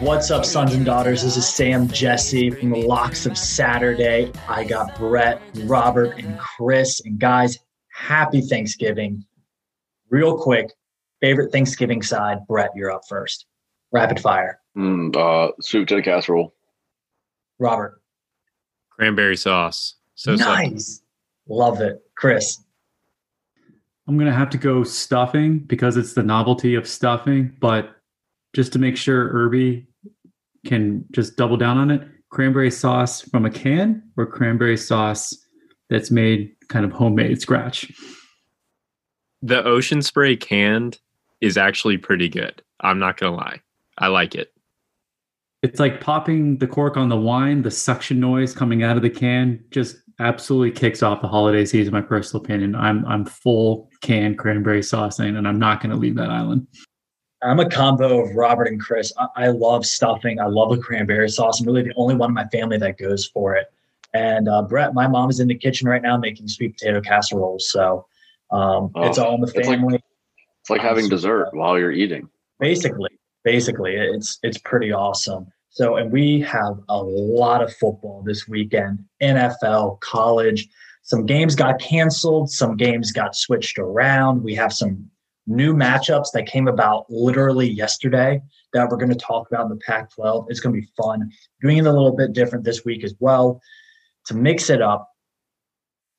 What's up, sons and daughters? This is Sam Jesse from the Locks of Saturday. I got Brett, Robert, and Chris. And guys, happy Thanksgiving. Real quick, favorite Thanksgiving side. Brett, you're up first. Rapid fire. Sweet potato casserole. Robert. Cranberry sauce. So nice. Love it. Chris. I'm going to have to go stuffing because it's the novelty of stuffing, but just to make sure Irby can just double down on it, cranberry sauce from a can or cranberry sauce that's made kind of homemade scratch. The Ocean Spray canned is actually pretty good. I'm not going to lie. I like it. It's like popping the cork on the wine. The suction noise coming out of the can just absolutely kicks off the holiday season, my personal opinion. I'm full canned cranberry sauce in, and I'm not going to leave that island. I'm a combo of Robert and Chris. I love stuffing. I love the cranberry sauce. I'm really the only one in my family that goes for it. And Brett, my mom is in the kitchen right now making sweet potato casseroles. So it's all in the family. It's like having dessert while you're eating. Basically, it's pretty awesome. So, and we have a lot of football this weekend, NFL, college. Some games got canceled. Some games got switched around. We have some new matchups that came about literally yesterday that we're going to talk about in the Pac-12. It's going to be fun. Doing it a little bit different this week as well. To mix it up,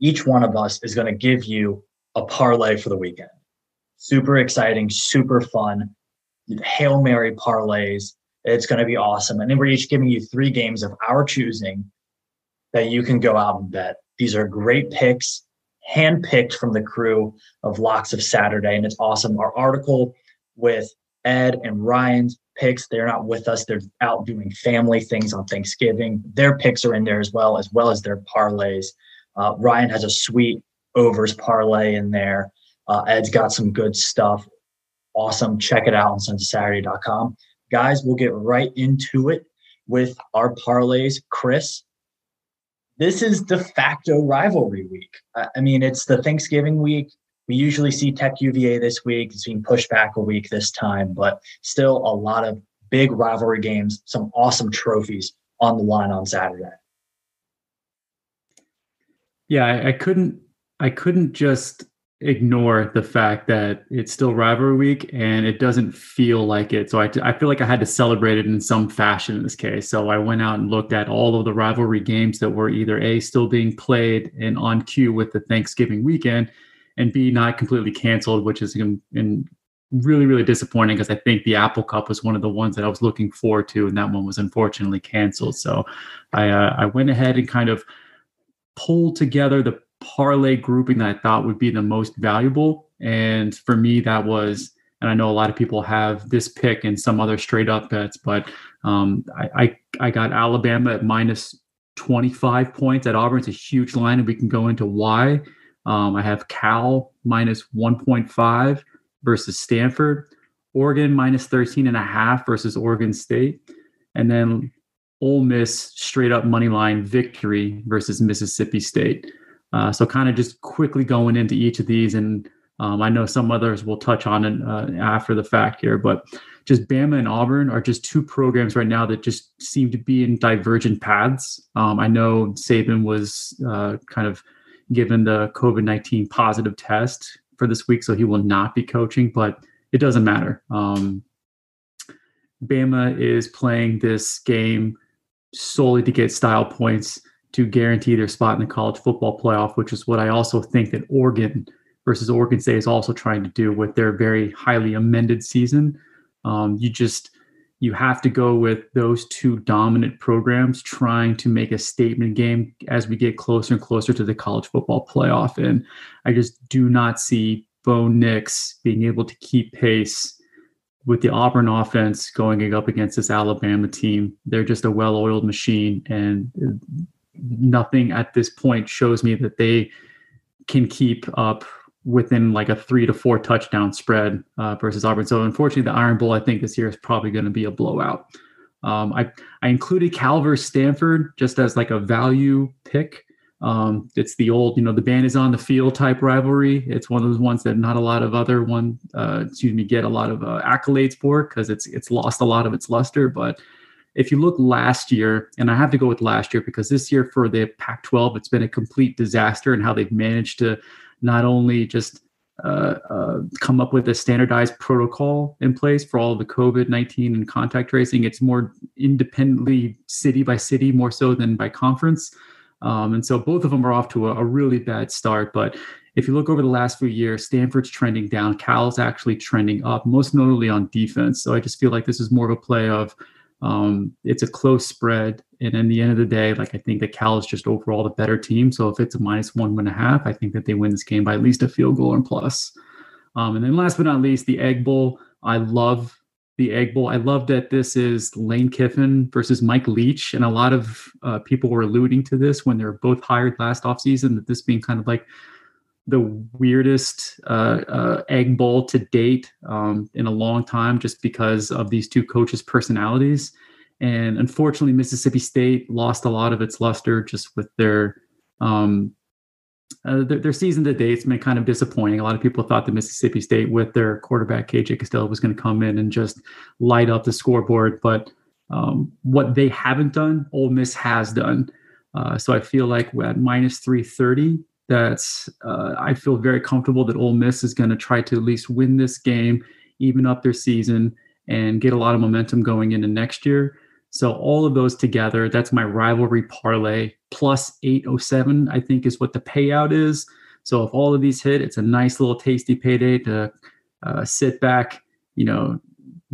each one of us is going to give you a parlay for the weekend. Super exciting, super fun. Hail Mary parlays. It's going to be awesome. And then we're each giving you three games of our choosing that you can go out and bet. These are great picks, handpicked from the crew of Locks of Saturday, and it's awesome. Our article with Ed and Ryan's picks, they're not with us. They're out doing family things on Thanksgiving. Their picks are in there as well as their parlays. Ryan has a sweet overs parlay in there. Ed's got some good stuff. Awesome. Check it out on sunsaturday.com. Guys, we'll get right into it with our parlays. Chris, this is de facto rivalry week. I mean, it's the Thanksgiving week. We usually see Tech UVA this week. It's being pushed back a week this time, but still a lot of big rivalry games, some awesome trophies on the line on Saturday. Yeah, I couldn't just ignore the fact that it's still rivalry week and it doesn't feel like it. So I feel like I had to celebrate it in some fashion in this case. So I went out and looked at all of the rivalry games that were either A, still being played and on cue with the Thanksgiving weekend, and B, not completely canceled, which is really, really disappointing because I think the Apple Cup was one of the ones that I was looking forward to, and that one was unfortunately canceled. So I went ahead and kind of pulled together the parlay grouping that I thought would be the most valuable. And for me, that was, and I know a lot of people have this pick and some other straight up bets, but I got Alabama at minus 25 points at Auburn. It's a huge line, and we can go into why. I have Cal minus 1.5 versus Stanford, Oregon minus 13.5 versus Oregon State. And then Ole Miss straight up money line victory versus Mississippi State. So kind of just quickly going into each of these, and I know some others will touch on it after the fact here, but just Bama and Auburn are just two programs right now that just seem to be in divergent paths. I know Saban was kind of given the COVID-19 positive test for this week, so he will not be coaching, but it doesn't matter. Bama is playing this game solely to get style points to guarantee their spot in the college football playoff, which is what I also think that Oregon versus Oregon State is also trying to do with their very highly amended season. You have to go with those two dominant programs trying to make a statement game as we get closer and closer to the college football playoff. And I just do not see Bo Nix being able to keep pace with the Auburn offense going up against this Alabama team. They're just a well-oiled machine, and nothing at this point shows me that they can keep up within like a 3 to 4 touchdown spread versus Auburn. So unfortunately, the Iron Bowl, I think this year is probably going to be a blowout. I included Cal versus Stanford just as like a value pick It's the old, the band is on the field type rivalry. It's one of those ones that not a lot of other one, get a lot of accolades for, because it's lost a lot of its luster. But if you look last year, and I have to go with last year because this year for the Pac-12, it's been a complete disaster in how they've managed to not only just come up with a standardized protocol in place for all the COVID-19 and contact tracing. It's more independently city by city, more so than by conference. And so both of them are off to a really bad start. But if you look over the last few years, Stanford's trending down. Cal's actually trending up, most notably on defense. So I just feel like this is more of a play of it's a close spread. And in the end of the day, I think that Cal is just overall the better team. So if it's a -1.5, I think that they win this game by at least a field goal and plus. And then last but not least, the Egg Bowl. I love the Egg Bowl. I love that this is Lane Kiffin versus Mike Leach. And a lot of people were alluding to this when they were both hired last offseason, that this being kind of like the weirdest Egg Bowl to date in a long time, just because of these two coaches' personalities. And unfortunately, Mississippi State lost a lot of its luster just with their season to date. It's been kind of disappointing. A lot of people thought that Mississippi State with their quarterback, KJ Costello, was going to come in and just light up the scoreboard. But what they haven't done, Ole Miss has done. So I feel like at -330, I feel very comfortable that Ole Miss is going to try to at least win this game, even up their season, and get a lot of momentum going into next year. So all of those together, that's my rivalry parlay. +807, I think, is what the payout is. So if all of these hit, it's a nice little tasty payday to sit back,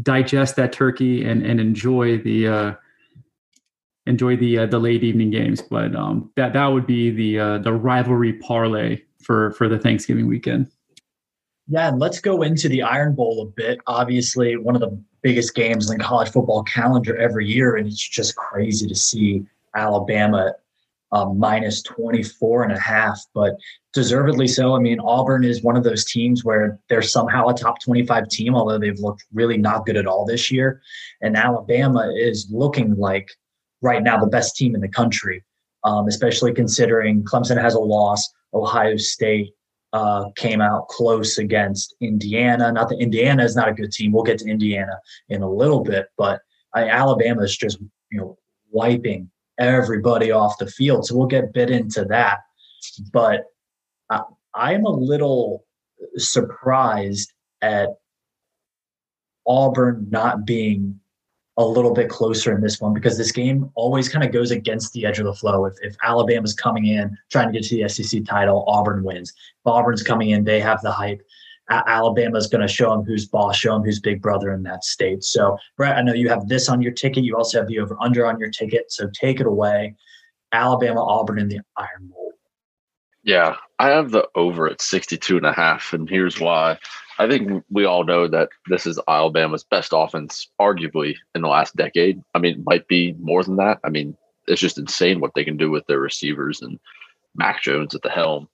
digest that turkey and enjoy the late evening games. But that would be the rivalry parlay for the Thanksgiving weekend. Yeah, and let's go into the Iron Bowl a bit. Obviously, one of the biggest games in the college football calendar every year, and it's just crazy to see Alabama -24.5, but deservedly so. I mean, Auburn is one of those teams where they're somehow a top 25 team, although they've looked really not good at all this year. And Alabama is looking like right now the best team in the country, especially considering Clemson has a loss, Ohio State came out close against Indiana. Not that Indiana is not a good team. We'll get to Indiana in a little bit, but Alabama is just, wiping everybody off the field. So we'll get bit into that. But I'm a little surprised at Auburn not being a little bit closer in this one, because this game always kind of goes against the edge of the flow. If Alabama's coming in trying to get to the SEC title, Auburn wins. If Auburn's coming in, they have the hype. Alabama's going to show them who's boss, show them who's big brother in that state. So, Brett, I know you have this on your ticket. You also have the over-under on your ticket, so take it away. Alabama, Auburn, in the Iron Bowl. Yeah, I have the over at 62.5, and here's why. I think we all know that this is Alabama's best offense, arguably, in the last decade. I mean, it might be more than that. I mean, it's just insane what they can do with their receivers and Mac Jones at the helm.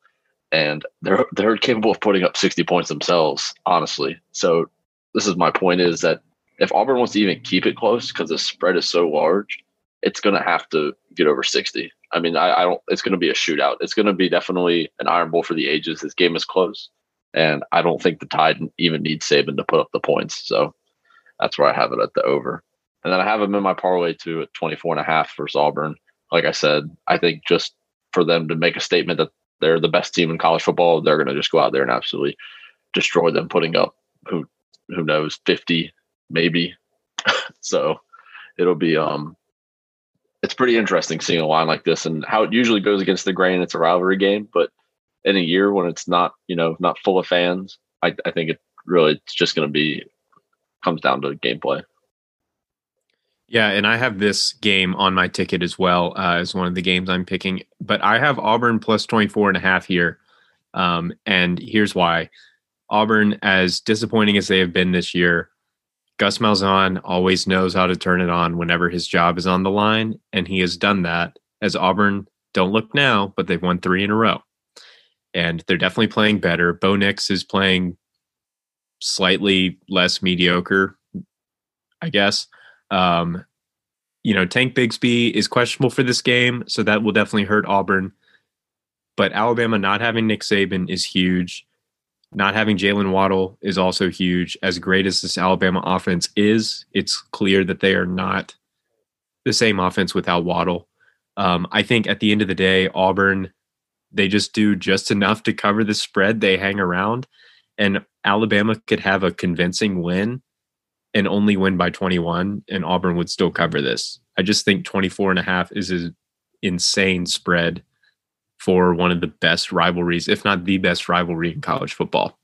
And they're capable of putting up 60 points themselves, honestly. So this is my point, is that if Auburn wants to even keep it close, because the spread is so large, it's going to have to get over 60. I mean, I don't. It's going to be a shootout. It's going to be definitely an Iron Bowl for the ages. This game is close. And I don't think the Tide even needs Saban to put up the points. So that's where I have it, at the over. And then I have them in my parlay too at 24.5 versus Auburn. Like I said, I think just for them to make a statement that they're the best team in college football, they're going to just go out there and absolutely destroy them, putting up, who knows, 50 maybe. So it'll be it's pretty interesting seeing a line like this and how it usually goes against the grain. It's a rivalry game, but in a year when it's not, not full of fans, I think it's just going to be, comes down to gameplay. Yeah, and I have this game on my ticket as well, as one of the games I'm picking. But I have Auburn +24.5 here, and here's why. Auburn, as disappointing as they have been this year, Gus Malzahn always knows how to turn it on whenever his job is on the line, and he has done that. As Auburn, don't look now, but they've won 3 in a row. And they're definitely playing better. Bo Nix is playing slightly less mediocre, I guess. Tank Bigsby is questionable for this game, so that will definitely hurt Auburn. But Alabama not having Nick Saban is huge. Not having Jalen Waddle is also huge. As great as this Alabama offense is, it's clear that they are not the same offense without Waddle. I think at the end of the day, Auburn, they just do just enough to cover the spread. They hang around, and Alabama could have a convincing win and only win by 21, and Auburn would still cover this. I just think 24.5 is an insane spread for one of the best rivalries, if not the best rivalry in college football.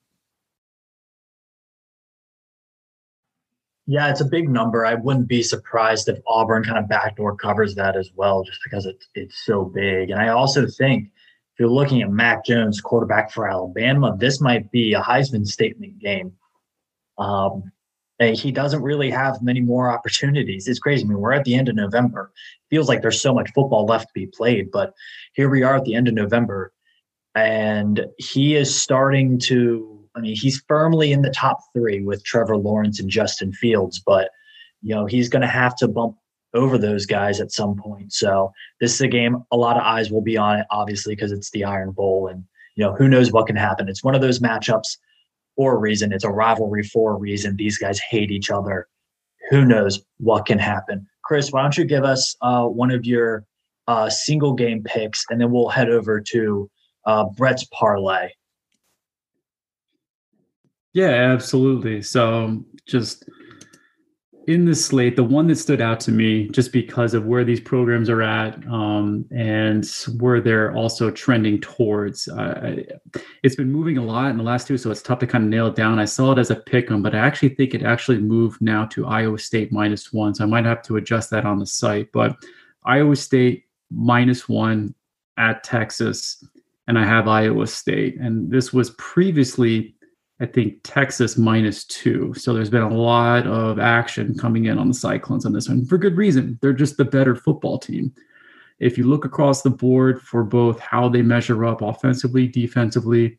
Yeah, it's a big number. I wouldn't be surprised if Auburn kind of backdoor covers that as well, just because it's so big. And I also think if you're looking at Mac Jones, quarterback for Alabama, this might be a Heisman statement game. And he doesn't really have many more opportunities. It's crazy. I mean, we're at the end of November. It feels like there's so much football left to be played, but here we are at the end of November, and he is starting to, I mean, he's firmly in the top three with Trevor Lawrence and Justin Fields, but, you know, he's going to have to bump over those guys at some point. So this is a game, a lot of eyes will be on it, obviously, because it's the Iron Bowl, and, you know, who knows what can happen. It's one of those matchups for a reason. It's a rivalry for a reason. These guys hate each other. Who knows what can happen? Chris, why don't you give us one of your single game picks, and then we'll head over to Brett's parlay. Yeah, absolutely. So just in this slate, the one that stood out to me just because of where these programs are at and where they're also trending towards, it's been moving a lot in the last two, so it's tough to kind of nail it down. I saw it as a pick 'em, but I actually think it actually moved now to Iowa State -1. So I might have to adjust that on the site, but Iowa State -1 at Texas, and I have Iowa State. And this was previously, I think, Texas -2. So there's been a lot of action coming in on the Cyclones on this one for good reason. They're just the better football team. If you look across the board for both how they measure up offensively, defensively,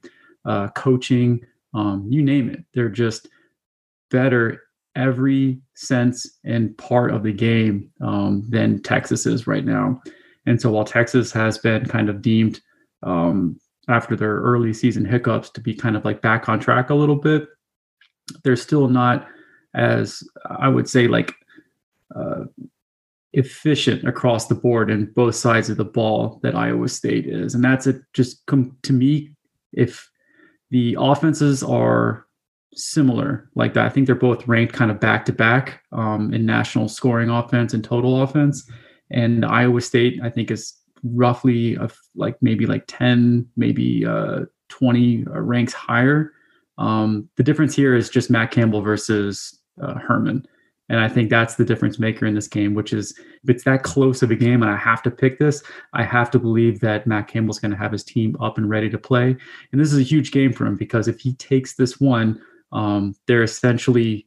coaching, you name it, they're just better every sense and part of the game than Texas is right now. And so while Texas has been kind of deemed after their early season hiccups to be kind of like back on track a little bit, they're still not as, I would say, like efficient across the board in both sides of the ball that Iowa State is. And that's it. Just come to me, if the offenses are similar like that, I think they're both ranked kind of back to back in national scoring offense and total offense. And Iowa State, I think, is roughly like maybe like 10, maybe 20 ranks higher. The difference here is just Matt Campbell versus Herman. And I think that's the difference maker in this game, which is if it's that close of a game and I have to pick this, I have to believe that Matt Campbell's going to have his team up and ready to play. And this is a huge game for him, because if he takes this one, they're essentially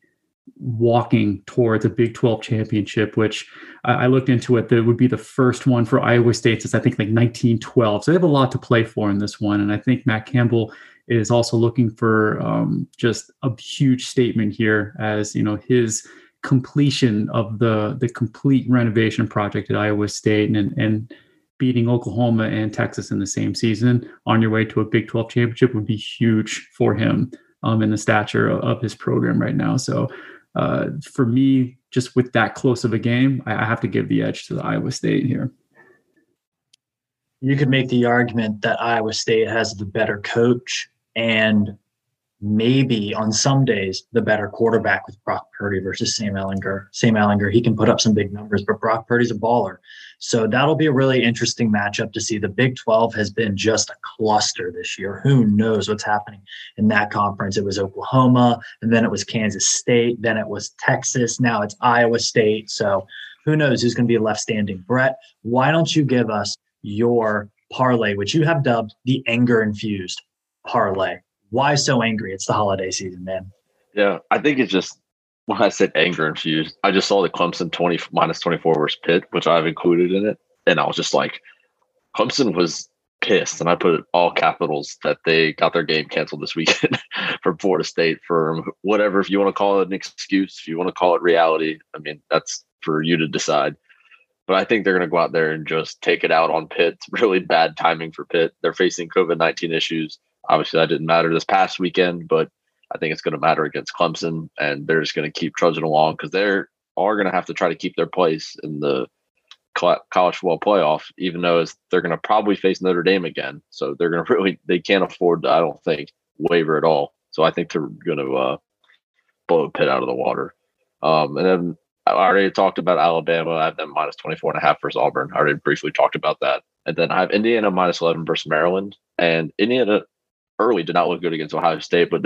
walking towards a Big 12 championship, which I looked into it. That would be the first one for Iowa State since I think like 1912. So they have a lot to play for in this one. And I think Matt Campbell is also looking for just a huge statement here, as, you know, his completion of the complete renovation project at Iowa State and beating Oklahoma and Texas in the same season on your way to a Big 12 championship would be huge for him in the stature of his program right now. So for me, just with that close of a game, I have to give the edge to the Iowa State here. You could make the argument that Iowa State has the better coach and maybe on some days the better quarterback with Brock Purdy versus Sam Ehlinger. Sam Ehlinger, he can put up some big numbers, but Brock Purdy's a baller. So that'll be a really interesting matchup to see. The Big 12 has been just a cluster this year. Who knows what's happening in that conference? It was Oklahoma, and then it was Kansas State, then it was Texas, now it's Iowa State. So who knows who's going to be left standing. Brett, why don't you give us your parlay, which you have dubbed the anger-infused parlay? Why so angry? It's the holiday season, man. Yeah, I think it's just, when I said anger infused, I just saw the Clemson -24 versus Pitt, which I've included in it. And I was just like, Clemson was pissed. And I put all capitals that they got their game canceled this weekend from Florida State for whatever, if you want to call it an excuse, if you want to call it reality. I mean, that's for you to decide. But I think they're going to go out there and just take it out on Pitt. It's really bad timing for Pitt. They're facing COVID-19 issues. Obviously, that didn't matter this past weekend, but I think it's going to matter against Clemson, and they're just going to keep trudging along because they are going to have to try to keep their place in the college football playoff, even though they're going to probably face Notre Dame again. So they're going to they can't afford to, I don't think, waver at all. So I think they're going to blow Pitt out of the water. And then I already talked about Alabama. I have them minus 24.5 versus Auburn. I already briefly talked about that. And then I have Indiana minus 11 versus Maryland. And Indiana early did not look good against Ohio State, but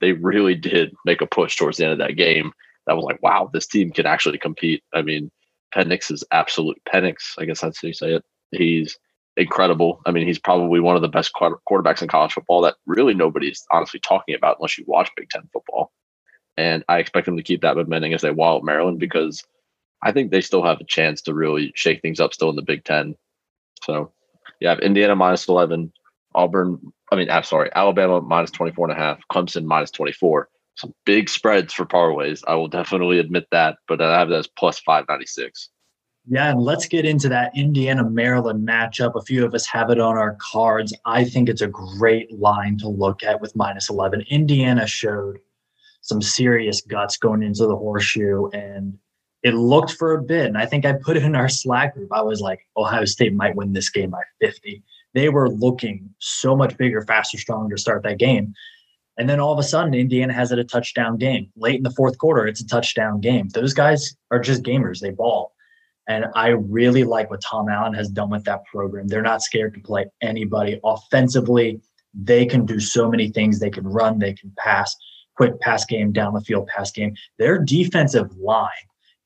they really did make a push towards the end of that game. That was like, wow, this team can actually compete. I mean, Penix is absolute. Penix, I guess that's how you say it. He's incredible. I mean, he's probably one of the best quarterbacks in college football that really nobody's honestly talking about unless you watch Big Ten football. And I expect them to keep that momentum as they wild Maryland, because I think they still have a chance to really shake things up still in the Big Ten. So you have Indiana minus 11, Alabama minus 24.5, Clemson minus 24. Some big spreads for parlays. I will definitely admit that, but I have that as plus 596. Yeah, and let's get into that Indiana-Maryland matchup. A few of us have it on our cards. I think it's a great line to look at with minus 11. Indiana showed some serious guts going into the horseshoe, and it looked for a bit. And I think I put it in our Slack group. I was like, Ohio State might win this game by 50. They were looking so much bigger, faster, stronger to start that game. And then all of a sudden, Indiana has it a touchdown game. Late in the fourth quarter, it's a touchdown game. Those guys are just gamers. They ball. And I really like what Tom Allen has done with that program. They're not scared to play anybody. Offensively, they can do so many things. They can run. They can pass. Quick pass game, down the field pass game. Their defensive line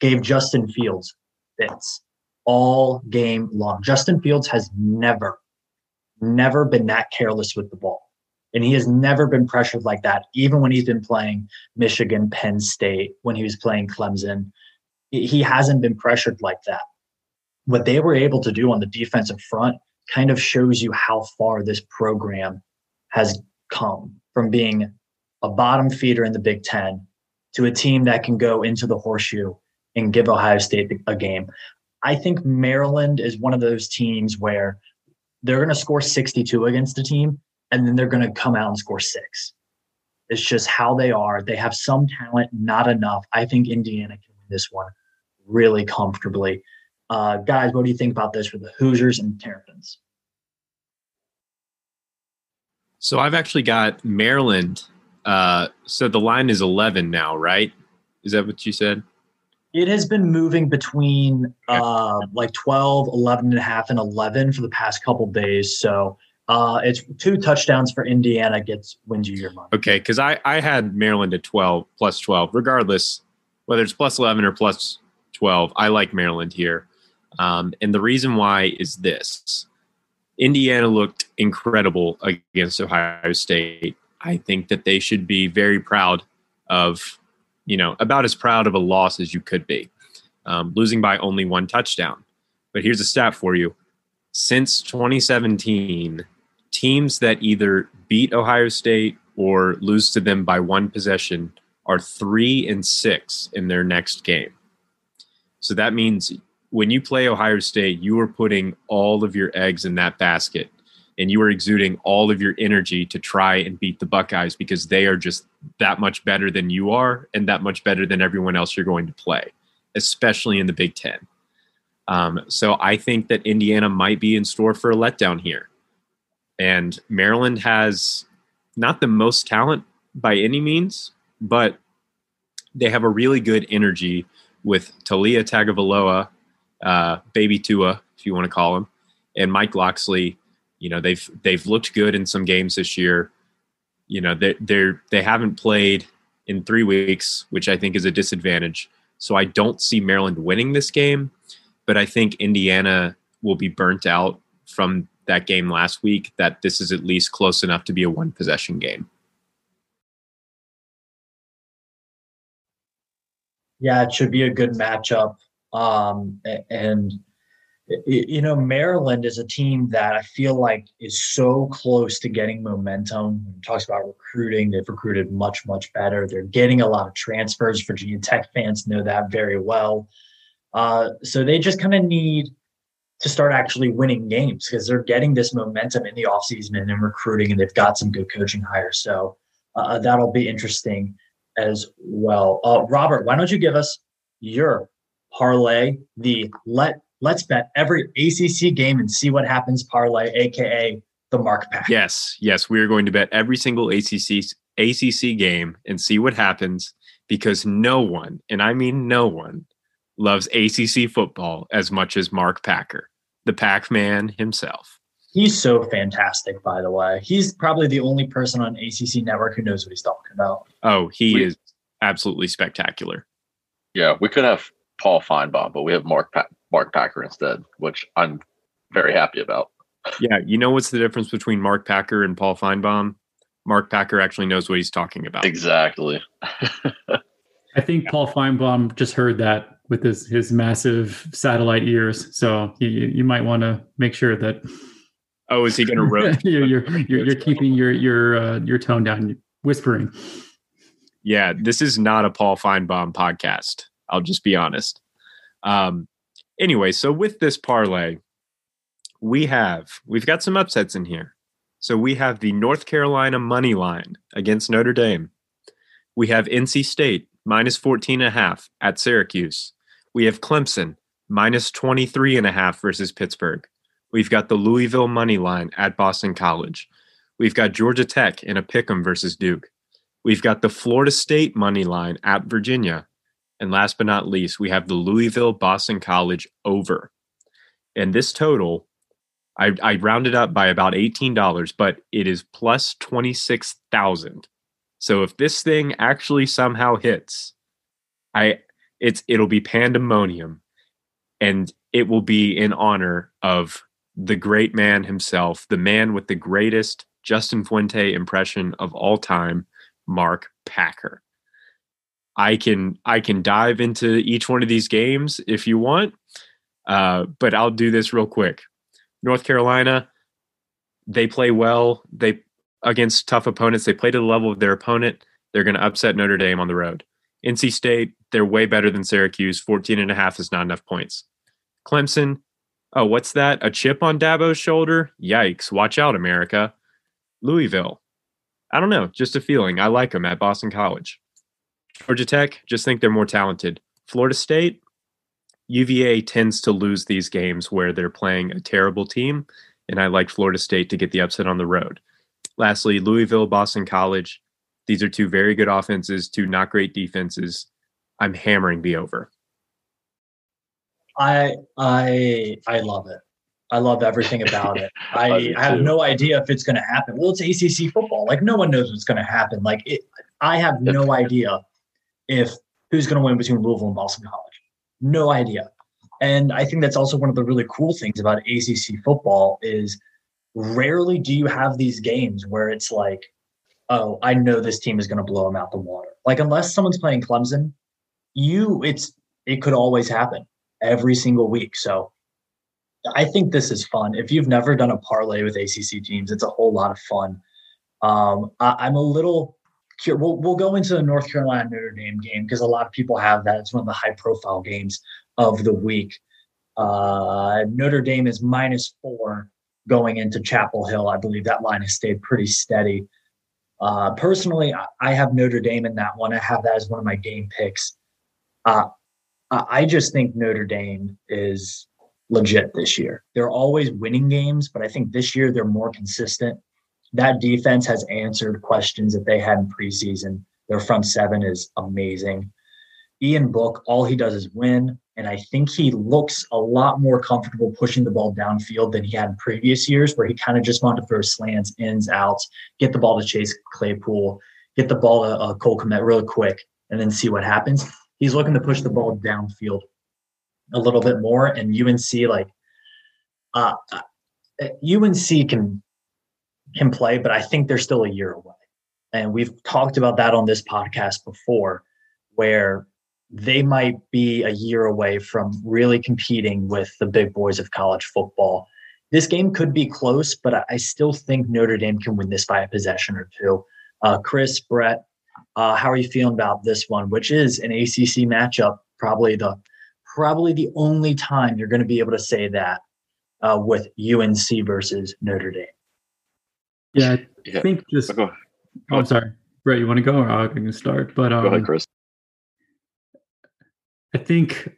gave Justin Fields fits all game long. Justin Fields has never been that careless with the ball. And he has never been pressured like that, even when he's been playing Michigan, Penn State, when he was playing Clemson. He hasn't been pressured like that. What they were able to do on the defensive front kind of shows you how far this program has come from being a bottom feeder in the Big Ten to a team that can go into the horseshoe and give Ohio State a game. I think Maryland is one of those teams where they're going to score 62 against a team, and then they're going to come out and score 6. It's just how they are. They have some talent, not enough. I think Indiana can win this one really comfortably. Guys, what do you think about this for the Hoosiers and Terrapins? So I've actually got Maryland. So the line is 11 now, right? Is that what you said? It has been moving between 12, 11.5, and 11 for the past couple days. So it's 2 touchdowns for Indiana wins you your money. Okay, because I had Maryland at 12, plus 12. Regardless, whether it's plus 11 or plus 12, I like Maryland here. And the reason why is this. Indiana looked incredible against Ohio State. I think that they should be very proud of, about as proud of a loss as you could be. Losing by only 1 touchdown. But here's a stat for you. Since 2017, teams that either beat Ohio State or lose to them by 1 possession are 3-6 in their next game. So that means when you play Ohio State, you are putting all of your eggs in that basket, and you are exuding all of your energy to try and beat the Buckeyes because they are just that much better than you are and that much better than everyone else you're going to play, especially in the Big Ten. So I think that Indiana might be in store for a letdown here. And Maryland has not the most talent by any means, but they have a really good energy with Talia Tagovailoa, Baby Tua, if you want to call him, and Mike Loxley. They've looked good in some games this year. They haven't played in 3 weeks, which I think is a disadvantage. So I don't see Maryland winning this game. But I think Indiana will be burnt out from that game last week, that this is at least close enough to be a 1-possession game. Yeah, it should be a good matchup. Maryland is a team that I feel like is so close to getting momentum. When it talks about recruiting, they've recruited much, much better. They're getting a lot of transfers. Virginia Tech fans know that very well. So they just kind of need to start actually winning games because they're getting this momentum in the offseason and in recruiting, and they've got some good coaching hires. So that'll be interesting as well. Robert, why don't you give us your parlay, the let's bet every ACC game and see what happens parlay, a.k.a. the Mark Packer. Yes. We are going to bet every single ACC game and see what happens because no one, and I mean no one, loves ACC football as much as Mark Packer, the Pac-Man himself. He's so fantastic, by the way. He's probably the only person on ACC Network who knows what he's talking about. Oh, he is absolutely spectacular. Yeah, we could have Paul Finebaum, but we have Mark Packer instead, which I'm very happy about. Yeah, you know what's the difference between Mark Packer and Paul Finebaum? Mark Packer actually knows what he's talking about. Exactly. I think Paul Finebaum just heard that with his massive satellite ears. So you might want to make sure that. Oh, is he going to roast? you're keeping your tone down, whispering. Yeah, this is not a Paul Finebaum podcast. I'll just be honest. Anyway, so with this parlay, we've got some upsets in here. So we have the North Carolina money line against Notre Dame. We have NC State -14.5 at Syracuse. We have Clemson -23.5 versus Pittsburgh. We've got the Louisville money line at Boston College. We've got Georgia Tech in a pick'em versus Duke. We've got the Florida State money line at Virginia. And last but not least, we have the Louisville Boston College over. And this total, I rounded up by about $18, but it is plus 26,000. So if this thing actually somehow hits, it'll be pandemonium, and it will be in honor of the great man himself, the man with the greatest Justin Fuente impression of all time, Mark Packer. I can dive into each one of these games if you want, but I'll do this real quick. North Carolina, they play well. They against tough opponents. They play to the level of their opponent. They're going to upset Notre Dame on the road. NC State, they're way better than Syracuse. 14.5 is not enough points. Clemson, oh, what's that? A chip on Dabo's shoulder? Yikes. Watch out, America. Louisville, I don't know. Just a feeling. I like them at Boston College. Georgia Tech, just think they're more talented. Florida State, UVA tends to lose these games where they're playing a terrible team, and I like Florida State to get the upset on the road. Lastly, Louisville, Boston College. These are two very good offenses, two not great defenses. I'm hammering the over. I love it. I love everything about it. I have no idea if it's going to happen. Well, it's ACC football. Like, no one knows what's going to happen. Like, I have no idea if who's going to win between Louisville and Boston College. No idea. And I think that's also one of the really cool things about ACC football is rarely do you have these games where it's like, oh, I know this team is going to blow them out the water. Like, unless someone's playing Clemson, it could always happen every single week. So I think this is fun. If you've never done a parlay with ACC teams, it's a whole lot of fun. I'm a little curious. We'll go into the North Carolina Notre Dame game because a lot of people have that. It's one of the high-profile games of the week. Notre Dame is -4 going into Chapel Hill. I believe that line has stayed pretty steady. Personally, I have Notre Dame in that one. I have that as one of my game picks. I just think Notre Dame is legit this year. They're always winning games, but I think this year they're more consistent. That defense has answered questions that they had in preseason. Their front seven is amazing. Ian Book, all he does is win, and I think he looks a lot more comfortable pushing the ball downfield than he had in previous years, where he kind of just wanted to throw slants, ins, outs, get the ball to Chase Claypool, get the ball to Cole Kmet real quick, and then see what happens. He's looking to push the ball downfield a little bit more, and UNC, like, UNC can play, but I think they're still a year away. And we've talked about that on this podcast before, where they might be a year away from really competing with the big boys of college football. This game could be close, but I still think Notre Dame can win this by a possession or two. Chris, Brett, how are you feeling about this one, which is an ACC matchup, probably the probably the only time you're going to be able to say that with UNC versus Notre Dame. Yeah, I think just – oh, I'm sorry. Brett, you want to go or I can start? But, go ahead, Chris. I think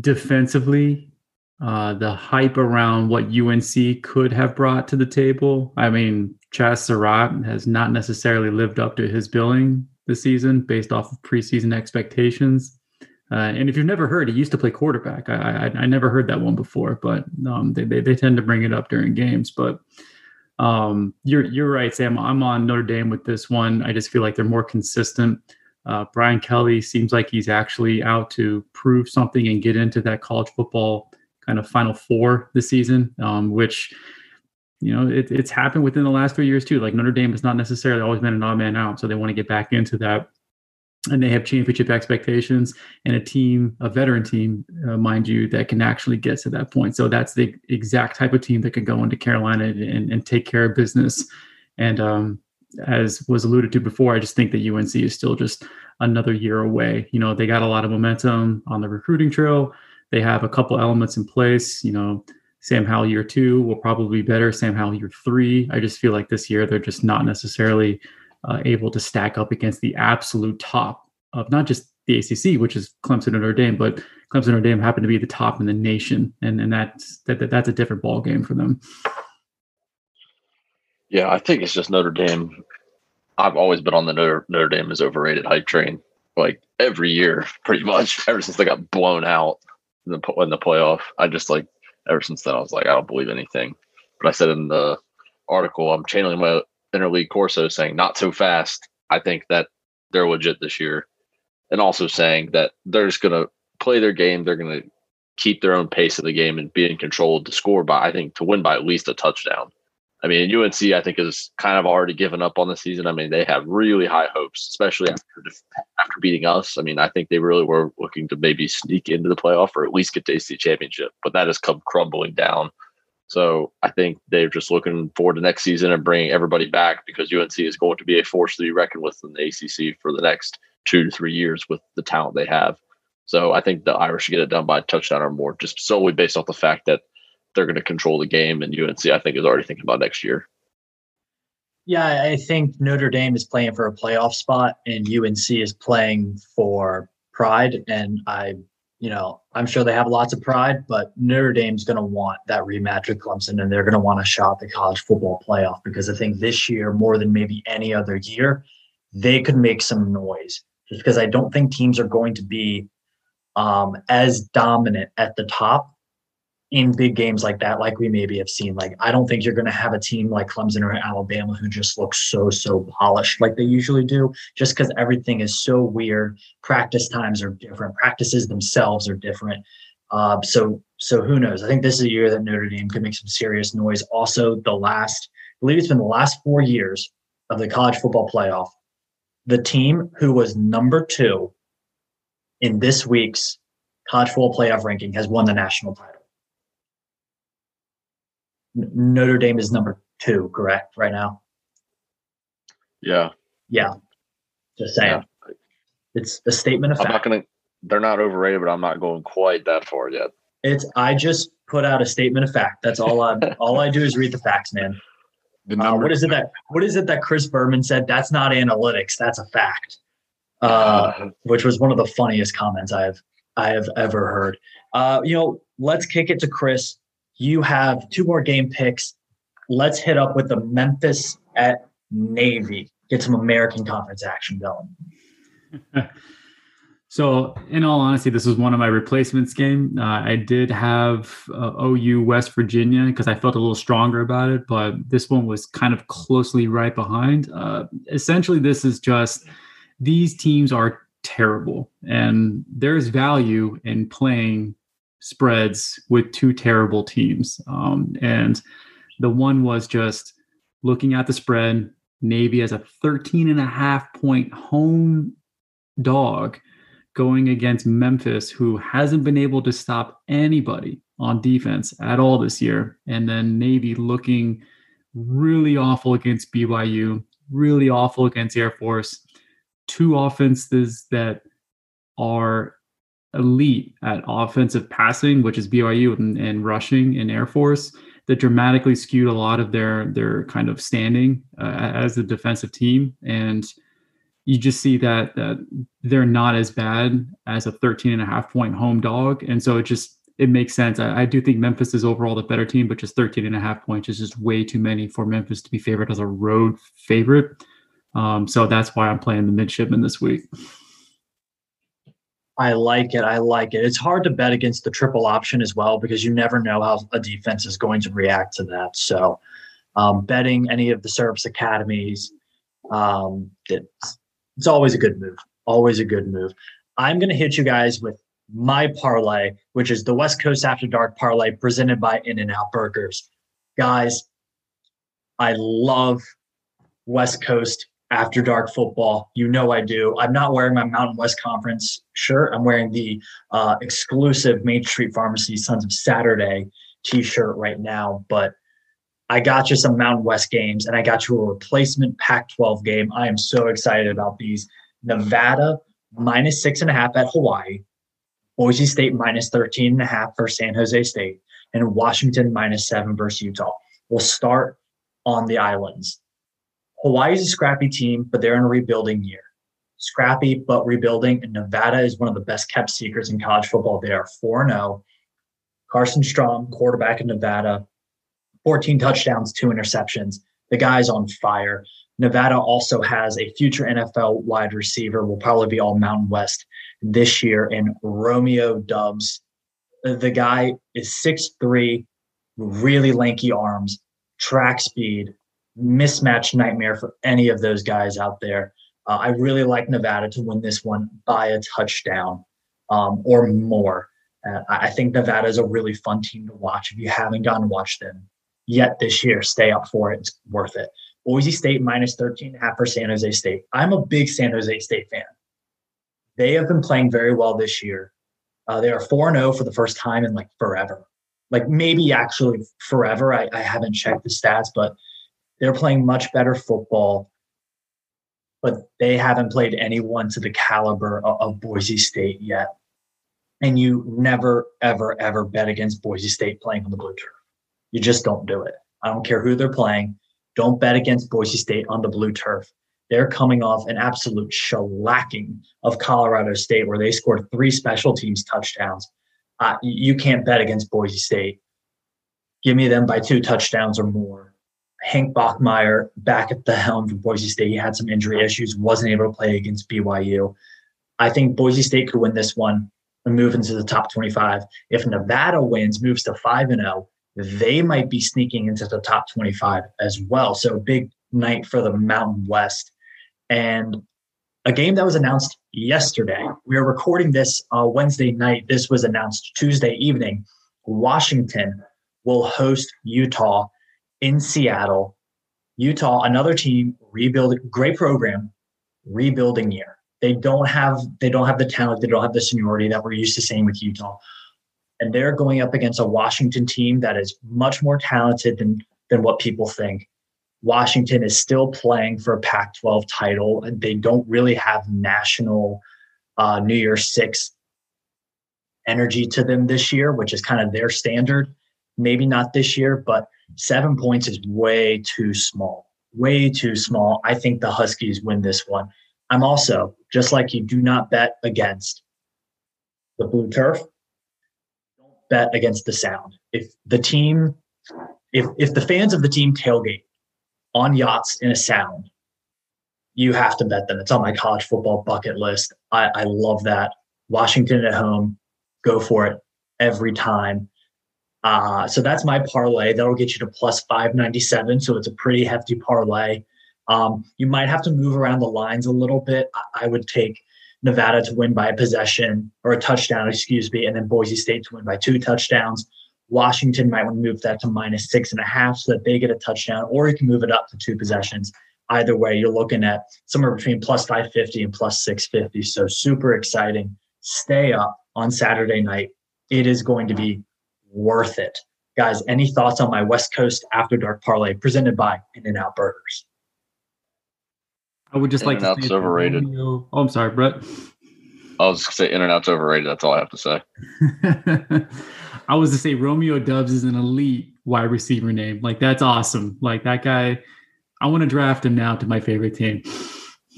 defensively, the hype around what UNC could have brought to the table. I mean, Chaz Surratt has not necessarily lived up to his billing this season based off of preseason expectations. And if you've never heard, he used to play quarterback. I never heard that one before, but they tend to bring it up during games. But you're right, Sam. I'm on Notre Dame with this one. I just feel like they're more consistent. Brian Kelly seems like he's actually out to prove something and get into that college football kind of Final Four this season, which, you know, it's happened within the last 3 years too. Like, Notre Dame has not necessarily always been an odd man out, so they want to get back into that. And they have championship expectations and a team, a veteran team, mind you, that can actually get to that point. So that's the exact type of team that can go into Carolina and take care of business. And as was alluded to before, I just think that UNC is still just another year away. You know, they got a lot of momentum on the recruiting trail. They have a couple elements in place. You know, Sam Howell year 2 will probably be better. Sam Howell year 3. I just feel like this year they're just not necessarily able to stack up against the absolute top of not just the ACC, which is Clemson and Notre Dame, but Clemson and Notre Dame happen to be the top in the nation, and that's a different ball game for them. Yeah, I think it's just Notre Dame. I've always been on the Notre Dame is overrated hype train, like every year, pretty much ever since they got blown out in the playoff. I just like ever since then I was like, I don't believe anything. But I said in the article, I'm channeling my interleague Corso saying not so fast. I think that they're legit this year, and also saying that they're just going to play their game. They're going to keep their own pace of the game and be in control to score by, I think, to win by at least a touchdown. I mean, UNC, I think, is kind of already given up on the season. I mean, they have really high hopes, especially after beating us. I mean, I think they really were looking to maybe sneak into the playoff or at least get to ACC championship, but that has come crumbling down. So I think they're just looking forward to next season and bringing everybody back, because UNC is going to be a force to be reckoned with in the ACC for the next 2 to 3 years with the talent they have. So I think the Irish get it done by a touchdown or more, just solely based off the fact that they're going to control the game, and UNC, I think, is already thinking about next year. Yeah, I think Notre Dame is playing for a playoff spot and UNC is playing for pride, and I'm sure they have lots of pride, but Notre Dame's going to want that rematch with Clemson, and they're going to want a shot at the college football playoff, because I think this year, more than maybe any other year, they could make some noise, just because I don't think teams are going to be as dominant at the top in big games like that, like we maybe have seen. Like, I don't think you're going to have a team like Clemson or Alabama who just looks so polished like they usually do, just because everything is so weird. Practice times are different. Practices themselves are different. So who knows? I think this is a year that Notre Dame could make some serious noise. Also, I believe it's been the last 4 years of the college football playoff, the team who was number 2 in this week's college football playoff ranking has won the national title. Notre Dame is number 2, correct, right now? Yeah. Yeah. Just saying. Yeah. It's a statement of fact. They're not overrated, but I'm not going quite that far yet. I just put out a statement of fact. That's all all I do is read the facts, man. What is it that Chris Berman said? That's not analytics. That's a fact. Which was one of the funniest comments I have ever heard. Let's kick it to Chris. You have 2 more game picks. Let's hit up with the Memphis at Navy. Get some American Conference action going. So, in all honesty, this was one of my replacements game. I did have OU West Virginia because I felt a little stronger about it, but this one was kind of closely right behind. Essentially, this is just these teams are terrible, and there's value in playing spreads with 2 terrible teams. And the one was just looking at the spread. Navy as a 13.5-point home dog going against Memphis, who hasn't been able to stop anybody on defense at all this year. And then Navy looking really awful against BYU, really awful against Air Force. 2 offenses that are elite at offensive passing, which is BYU, and rushing in Air Force, that dramatically skewed a lot of their kind of standing as the defensive team. And you just see that they're not as bad as a 13.5-point home dog. And so it makes sense. I do think Memphis is overall the better team, but just 13.5 points is just way too many for Memphis to be favored as a road favorite. So that's why I'm playing the Midshipmen this week. I like it. It's hard to bet against the triple option as well, because you never know how a defense is going to react to that. So betting any of the Serbs academies, it's always a good move. I'm going to hit you guys with my parlay, which is the West Coast After Dark parlay presented by In-N-Out Burgers. Guys, I love West Coast After Dark football. You know I do. I'm not wearing my Mountain West Conference shirt. I'm wearing the exclusive Main Street Pharmacy Sons of Saturday t-shirt right now, but I got you some Mountain West games, and I got you a replacement Pac-12 game. I am so excited about these. Nevada -6.5 at Hawaii, Boise State -13.5 for San Jose State, and Washington -7 versus Utah. We'll start on the islands. Hawaii is a scrappy team, but they're in a rebuilding year. Scrappy, but rebuilding, and Nevada is one of the best-kept secrets in college football. They are 4-0. Carson Strong, quarterback in Nevada, 14 touchdowns, 2 interceptions. The guy's on fire. Nevada also has a future NFL wide receiver, will probably be all Mountain West this year, in Romeo Dubs. The guy is 6'3", really lanky arms, track speed, mismatch nightmare for any of those guys out there. I really like Nevada to win this one by a touchdown or more. I think Nevada is a really fun team to watch. If you haven't gone and watched them yet this year, stay up for it. It's worth it. Boise State -13.5 for San Jose State. I'm a big San Jose State fan. They have been playing very well this year. They are 4-0 for the first time in forever. Maybe actually forever. I haven't checked the stats, but they're playing much better football. But they haven't played anyone to the caliber of Boise State yet. And you never, ever, ever bet against Boise State playing on the blue turf. You just don't do it. I don't care who they're playing. Don't bet against Boise State on the blue turf. They're coming off an absolute shellacking of Colorado State, where they scored 3 special teams touchdowns. You can't bet against Boise State. Give me them by 2 touchdowns or more. Hank Bachmeier back at the helm for Boise State. He had some injury issues, wasn't able to play against BYU. I think Boise State could win this one and move into the top 25. If Nevada wins, moves to 5-0, they might be sneaking into the top 25 as well. So big night for the Mountain West. And a game that was announced yesterday, we are recording this Wednesday night. This was announced Tuesday evening. Washington will host Utah in Seattle. Utah, another team, rebuilding, great program, rebuilding year. They don't have the talent. They don't have the seniority that we're used to seeing with Utah. And they're going up against a Washington team that is much more talented than what people think. Washington is still playing for a Pac-12 title, and they don't really have national New Year's 6 energy to them this year, which is kind of their standard. Maybe not this year, but 7 points is way too small. I think the Huskies win this one. I'm also, just like you, do not bet against the blue turf. Don't bet against the sound. If the fans of the team tailgate on yachts in a sound, you have to bet them. It's on my college football bucket list. I love that. Washington at home, go for it every time. So that's my parlay. That'll get you to +597. So it's a pretty hefty parlay. You might have to move around the lines a little bit. I would take Nevada to win by a possession or a touchdown, and then Boise State to win by 2 touchdowns. Washington might want to move that to -6.5 so that they get a touchdown, or you can move it up to 2 possessions. Either way, you're looking at somewhere between +550 and +650. So super exciting. Stay up on Saturday night. It is going to be worth it. Guys, any thoughts on my West Coast After Dark parlay presented by In-N-Out Burgers? I would just like to say overrated. Oh, I'm sorry, Brett. I'll just say internet's overrated. That's all I have to say. I was to say Romeo Doubs is an elite wide receiver name. Like, that's awesome. Like, that guy, I want to draft him now to my favorite team.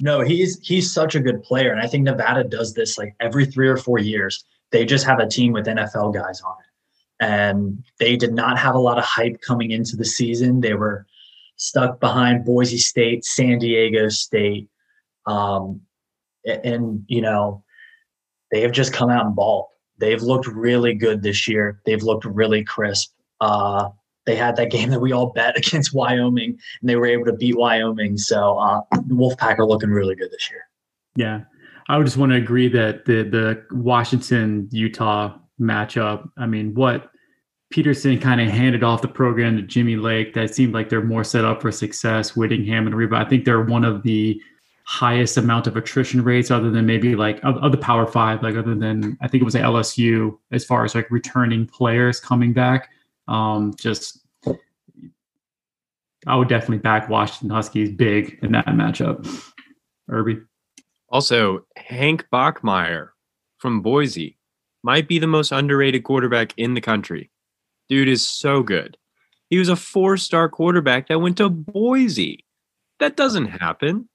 No, he's such a good player. And I think Nevada does this like every 3 or 4 years. They just have a team with NFL guys on it. And they did not have a lot of hype coming into the season. They were stuck behind Boise State, San Diego State. And, you know, they have just come out and balled. They've looked really good this year. They've looked really crisp. They had that game that we all bet against Wyoming, and they were able to beat Wyoming. So the Wolfpack are looking really good this year. Yeah. I would just want to agree that the Washington-Utah matchup, I mean, what Peterson kind of handed off the program to Jimmy Lake, that seemed like they're more set up for success, Whittingham and Reba. I think they're one of the highest amount of attrition rates other than maybe like of the Power Five, like other than I think it was like LSU as far as like returning players coming back. I would definitely back Washington Huskies big in that matchup. Irby. Also, Hank Bachmeier from Boise might be the most underrated quarterback in the country. Dude is so good. He was a 4-star quarterback that went to Boise. That doesn't happen.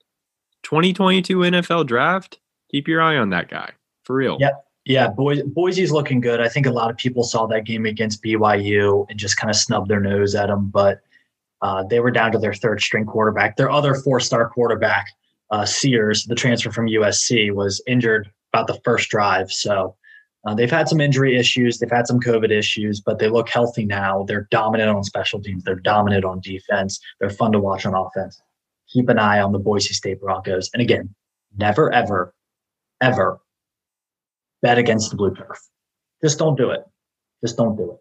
2022 NFL draft, keep your eye on that guy. For real. Yep. Yeah, Boise's looking good. I think a lot of people saw that game against BYU and just kind of snubbed their nose at them, but they were down to their third-string quarterback. Their other 4-star quarterback, Sears, the transfer from USC, was injured about the first drive. So they've had some injury issues. They've had some COVID issues, but they look healthy now. They're dominant on special teams. They're dominant on defense. They're fun to watch on offense. Keep an eye on the Boise State Broncos. And again, never, ever, ever bet against the blue turf. Just don't do it. Just don't do it.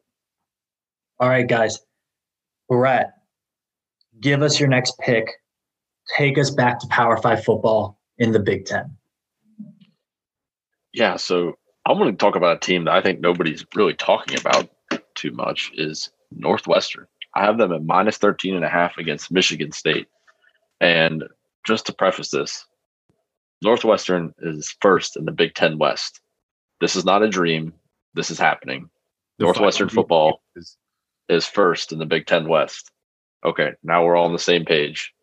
All right, guys. Brett, give us your next pick. Take us back to Power 5 football in the Big Ten. Yeah, so I want to talk about a team that I think nobody's really talking about too much is Northwestern. I have them at minus 13.5 against Michigan State. And just to preface this, Northwestern is first in the Big Ten West. This is not a dream. This is happening. Northwestern football is first in the Big Ten West. Okay, now we're all on the same page.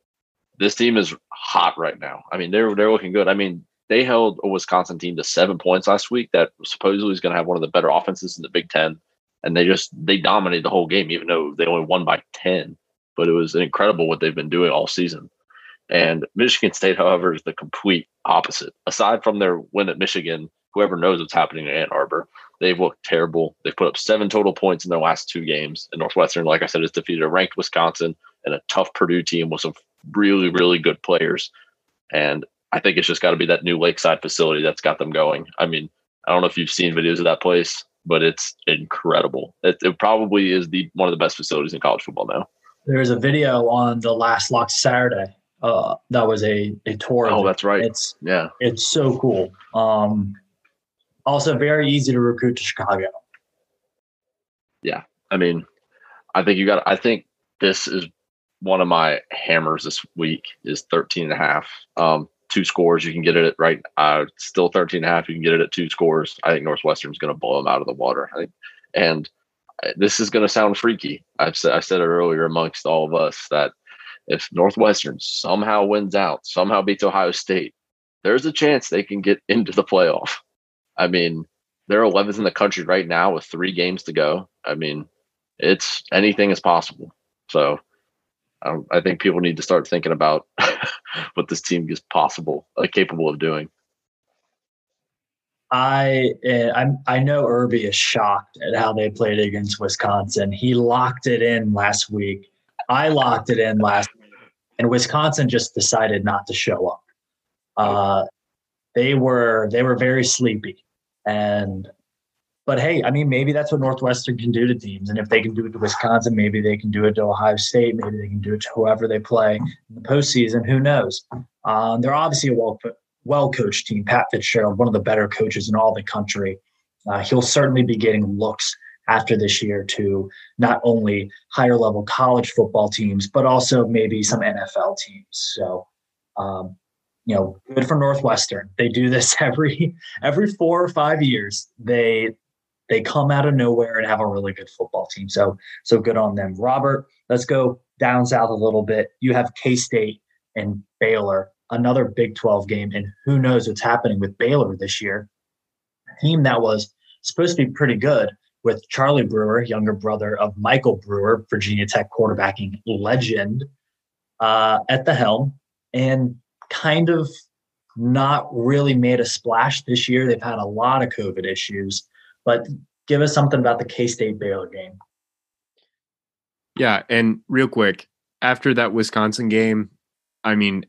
This team is hot right now. I mean, they're looking good. I mean, they held a Wisconsin team to 7 points last week that supposedly is going to have one of the better offenses in the Big Ten, and they dominated the whole game, even though they only won by 10. But it was incredible what they've been doing all season. And Michigan State, however, is the complete opposite. Aside from their win at Michigan, whoever knows what's happening in Ann Arbor, they've looked terrible. They've put up 7 total points in their last 2 games. And Northwestern, like I said, has defeated a ranked Wisconsin and a tough Purdue team with some really, really good players. And I think it's just got to be that new Lakeside facility that's got them going. I mean, I don't know if you've seen videos of that place, but it's incredible. It probably is one of the best facilities in college football now. There's a video on the Last Lock Saturday. That was a tour. Oh, that's right. It's so cool. Also very easy to recruit to Chicago. Yeah. I mean, I think this is one of my hammers this week is 13.5. 2 scores. You can get it at right. Still 13.5. You can get it at 2 scores. I think Northwestern's going to blow them out of the water. I think, and this is going to sound freaky. I said it earlier amongst all of us that if Northwestern somehow wins out, somehow beats Ohio State, there's a chance they can get into the playoff. I mean, they're 11th in the country right now with 3 games to go. I mean, it's anything is possible. So I think people need to start thinking about what this team is capable of doing. I know Irby is shocked at how they played against Wisconsin. He locked it in last week. I locked it in last week, and Wisconsin just decided not to show up. They were very sleepy, but hey, I mean, maybe that's what Northwestern can do to teams, and if they can do it to Wisconsin, maybe they can do it to Ohio State, maybe they can do it to whoever they play in the postseason. Who knows? They're obviously a well-coached team. Pat Fitzgerald, one of the better coaches in all the country, he'll certainly be getting looks after this year to not only higher level college football teams, but also maybe some NFL teams. So, you know, good for Northwestern. They do this every 4 or 5 years. They come out of nowhere and have a really good football team. So good on them. Robert, let's go down south a little bit. You have K-State and Baylor, another Big 12 game. And who knows what's happening with Baylor this year. A team that was supposed to be pretty good with Charlie Brewer, younger brother of Michael Brewer, Virginia Tech quarterbacking legend, at the helm, and kind of not really made a splash this year. They've had a lot of COVID issues, but give us something about the K-State Baylor game. Yeah. And real quick, after that Wisconsin game, I mean,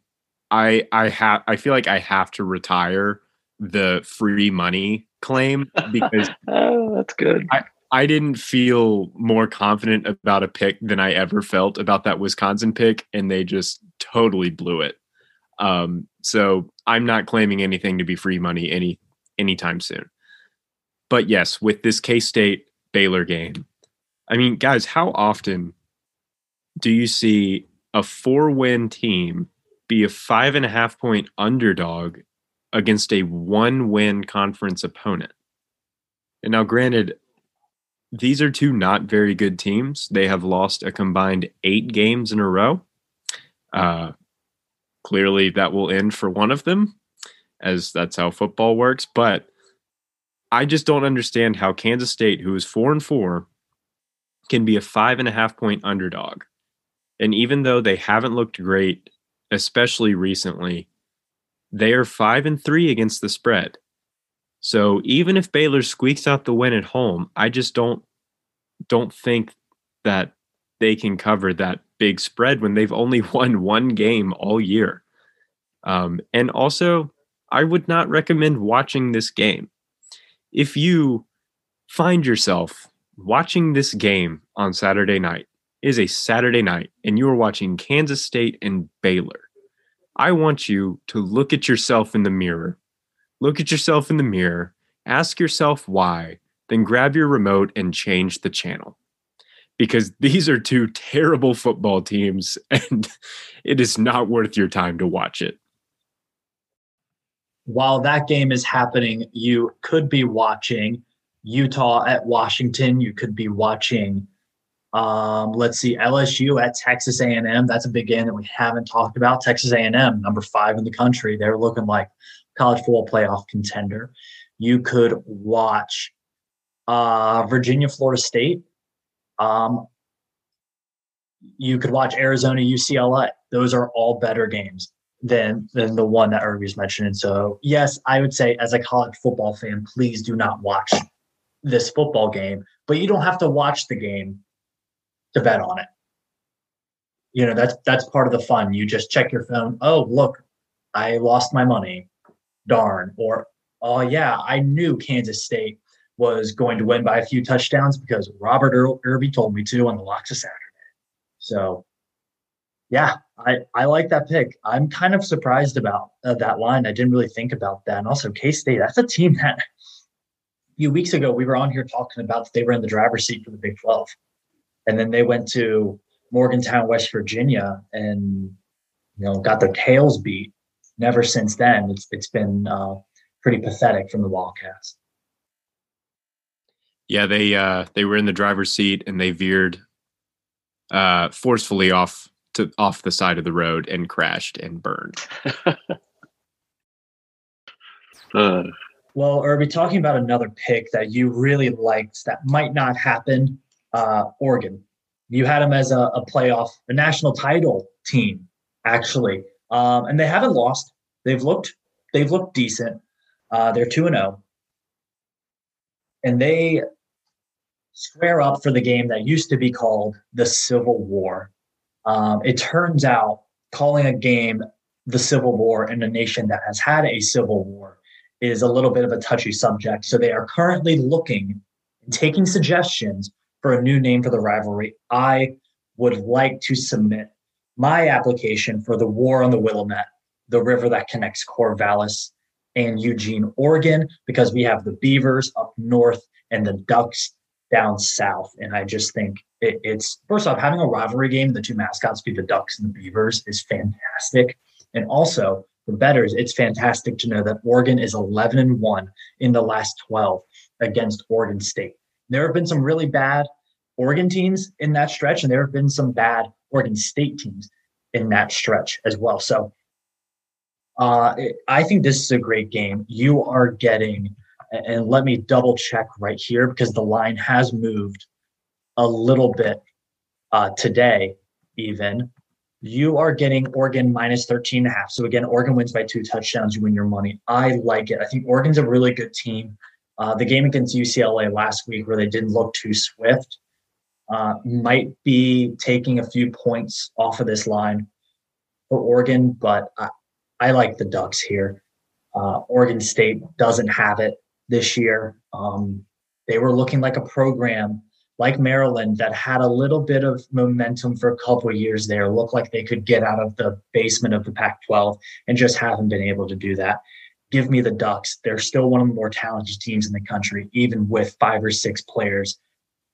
I feel like I have to retire the free money claim because oh, that's good. I didn't feel more confident about a pick than I ever felt about that Wisconsin pick, and they just totally blew it. So I'm not claiming anything to be free money anytime soon. But yes, with this K-State Baylor game, I mean, guys, how often do you see a 4-win team be a 5.5-point underdog against a 1-win conference opponent? And now, granted, these are two not very good teams. They have lost a combined 8 games in a row. Clearly, that will end for one of them, as that's how football works. But I just don't understand how Kansas State, who is 4-4, can be a 5.5-point underdog. And even though they haven't looked great, especially recently, they are 5-3 against the spread. So even if Baylor squeaks out the win at home, I just don't think that they can cover that big spread when they've only won one game all year. And also, I would not recommend watching this game. If you find yourself watching this game on Saturday night, it is a Saturday night, and you are watching Kansas State and Baylor, I want you to look at yourself in the mirror. Look at yourself in the mirror, ask yourself why, then grab your remote and change the channel. Because these are two terrible football teams, and it is not worth your time to watch it. While that game is happening, you could be watching Utah at Washington. You could be watching LSU at Texas A&M. That's a big game that we haven't talked about. Texas A&M, number 5 in the country. They're looking like college football playoff contender. You could watch Virginia, Florida State. You could watch Arizona, UCLA. Those are all better games than the one that Irby's mentioned. And so, yes, I would say as a college football fan, please do not watch this football game. But you don't have to watch the game to bet on it. You know, that's part of the fun. You just check your phone. Oh, look, I lost my money. Darn. Or, oh, yeah, I knew Kansas State was going to win by a few touchdowns because Robert Irby told me to on the Locks of Saturday. So, yeah, I like that pick. I'm kind of surprised about that line. I didn't really think about that. And also K-State, that's a team that a few weeks ago we were on here talking about that they were in the driver's seat for the Big 12. And then they went to Morgantown, West Virginia, and you know, got their tails beat. Never since then, it's been pretty pathetic from the Wildcats. Yeah, they were in the driver's seat and they veered forcefully off the side of the road and crashed and burned. Well, Irby, talking about another pick that you really liked that might not happen. Oregon. You had them as a playoff, a national title team, actually. And they haven't lost. They've looked decent. They're 2-0. And they square up for the game that used to be called the Civil War. It turns out calling a game the Civil War in a nation that has had a civil war is a little bit of a touchy subject. So they are currently looking and taking suggestions for a new name for the rivalry. I would like to submit my application for the War on the Willamette, the river that connects Corvallis and Eugene, Oregon, because we have the Beavers up north and the Ducks down south. And I just think it's, first off, having a rivalry game, the two mascots be the Ducks and the Beavers is fantastic. And also for bettors, it's fantastic to know that Oregon is 11-1 in the last 12 against Oregon State. There have been some really bad Oregon teams in that stretch, and there have been some bad Oregon State teams in that stretch as well. So I think this is a great game. You are getting, and let me double check right here because the line has moved a little bit today even. You are getting Oregon minus 13.5. So again, Oregon wins by 2 touchdowns. You win your money. I like it. I think Oregon's a really good team. The game against UCLA last week where they didn't look too swift might be taking a few points off of this line for Oregon, but I like the Ducks here. Oregon State doesn't have it this year. They were looking like a program like Maryland that had a little bit of momentum for a couple of years there, looked like they could get out of the basement of the Pac-12 and just haven't been able to do that. Give me the Ducks. They're still one of the more talented teams in the country, even with 5 or 6 players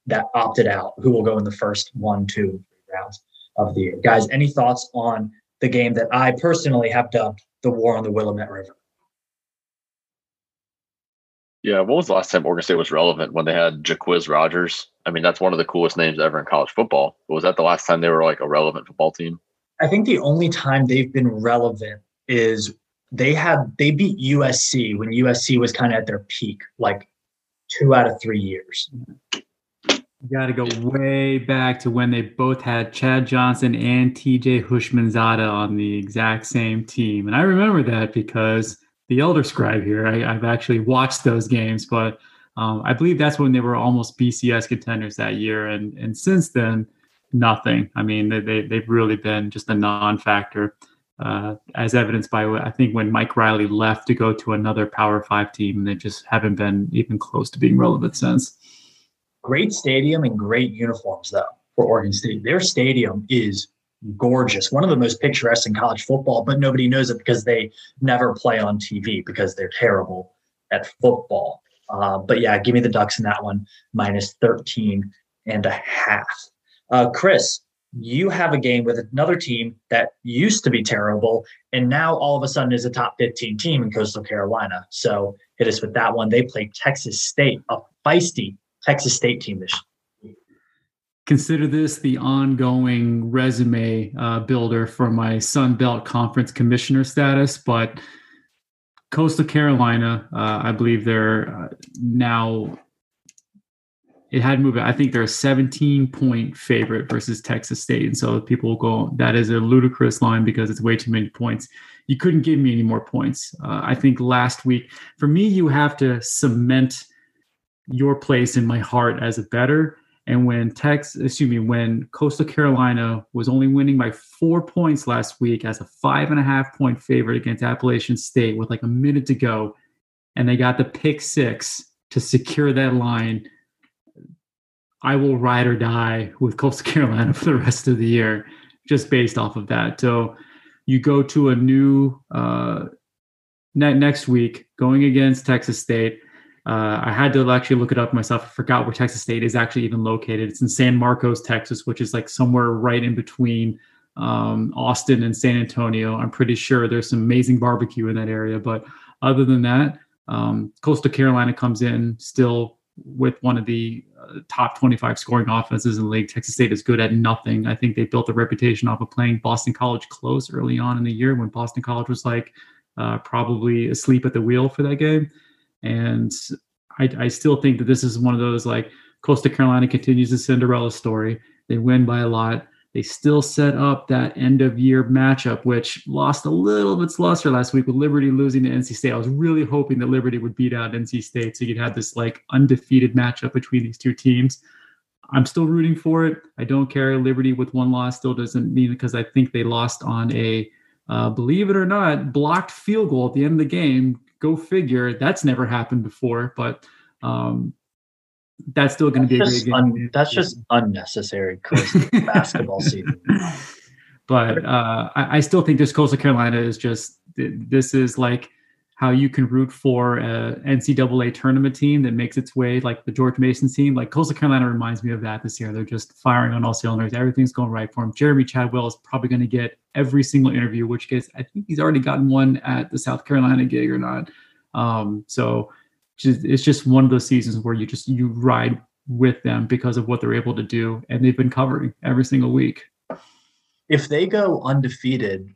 that opted out, who will go in the first 1, 2, 3 rounds of the year. Guys, any thoughts on the game that I personally have dubbed the War on the Willamette River? Yeah, when was the last time Oregon State was relevant? When they had Jaquiz Rogers? I mean, that's one of the coolest names ever in college football. But was that the last time they were like a relevant football team? I think the only time they've been relevant is they beat USC when USC was kind of at their peak, like 2 out of 3 years. You got to go way back to when they both had Chad Johnson and TJ Hushmanzada on the exact same team. And I remember that because the elder scribe here, I've actually watched those games, but I believe that's when they were almost BCS contenders that year. And since then, nothing. I mean, they've really been just a non-factor, as evidenced by, I think, when Mike Riley left to go to another Power 5 team, they just haven't been even close to being relevant since. Great stadium and great uniforms, though, for Oregon State. Their stadium is gorgeous. One of the most picturesque in college football, but nobody knows it because they never play on TV because they're terrible at football. But yeah, give me the Ducks in that one, minus 13.5. Chris, you have a game with another team that used to be terrible and now all of a sudden is a top 15 team in Coastal Carolina. So hit us with that one. They play Texas State, a feisty Texas State team this year. Consider this the ongoing resume builder for my Sunbelt Conference commissioner status, but Coastal Carolina, I believe they're now, it had moved, I think they're a 17-point favorite versus Texas State. And so people will go, that is a ludicrous line because it's way too many points. You couldn't give me any more points. I think last week, for me, you have to cement your place in my heart as a bettor. And when Coastal Carolina was only winning by 4 points last week as a 5.5-point favorite against Appalachian State with like a minute to go, and they got the pick six to secure that line, I will ride or die with Coastal Carolina for the rest of the year just based off of that. So you go to a new next week going against Texas State. I had to actually look it up myself. I forgot where Texas State is actually even located. It's in San Marcos, Texas, which is like somewhere right in between Austin and San Antonio. I'm pretty sure there's some amazing barbecue in that area. But other than that, Coastal Carolina comes in still with one of the top 25 scoring offenses in the league. Texas State is good at nothing. I think they built a reputation off of playing Boston College close early on in the year when Boston College was like probably asleep at the wheel for that game. And I still think that this is one of those, like, Coastal Carolina continues the Cinderella story. They win by a lot. They still set up that end-of-year matchup, which lost a little of its luster last week with Liberty losing to NC State. I was really hoping that Liberty would beat out NC State so you'd have this, like, undefeated matchup between these two teams. I'm still rooting for it. I don't care. Liberty with one loss still doesn't mean, because I think they lost on a, believe it or not, blocked field goal at the end of the game. Go figure. That's never happened before, but that's still going to be a great game. That's just unnecessary, Chris, basketball season. But I still think this Coastal Carolina is just, this is like how you can root for a NCAA tournament team that makes its way, like the George Mason team. Like Coastal Carolina reminds me of that this year. They're just firing on all cylinders. Everything's going right for him. Jeremy Chadwell is probably going to get every single interview, which gets, I think he's already gotten one at the South Carolina gig or not. So just, it's just one of those seasons where you just, you ride with them because of what they're able to do. And they've been covering every single week. If they go undefeated,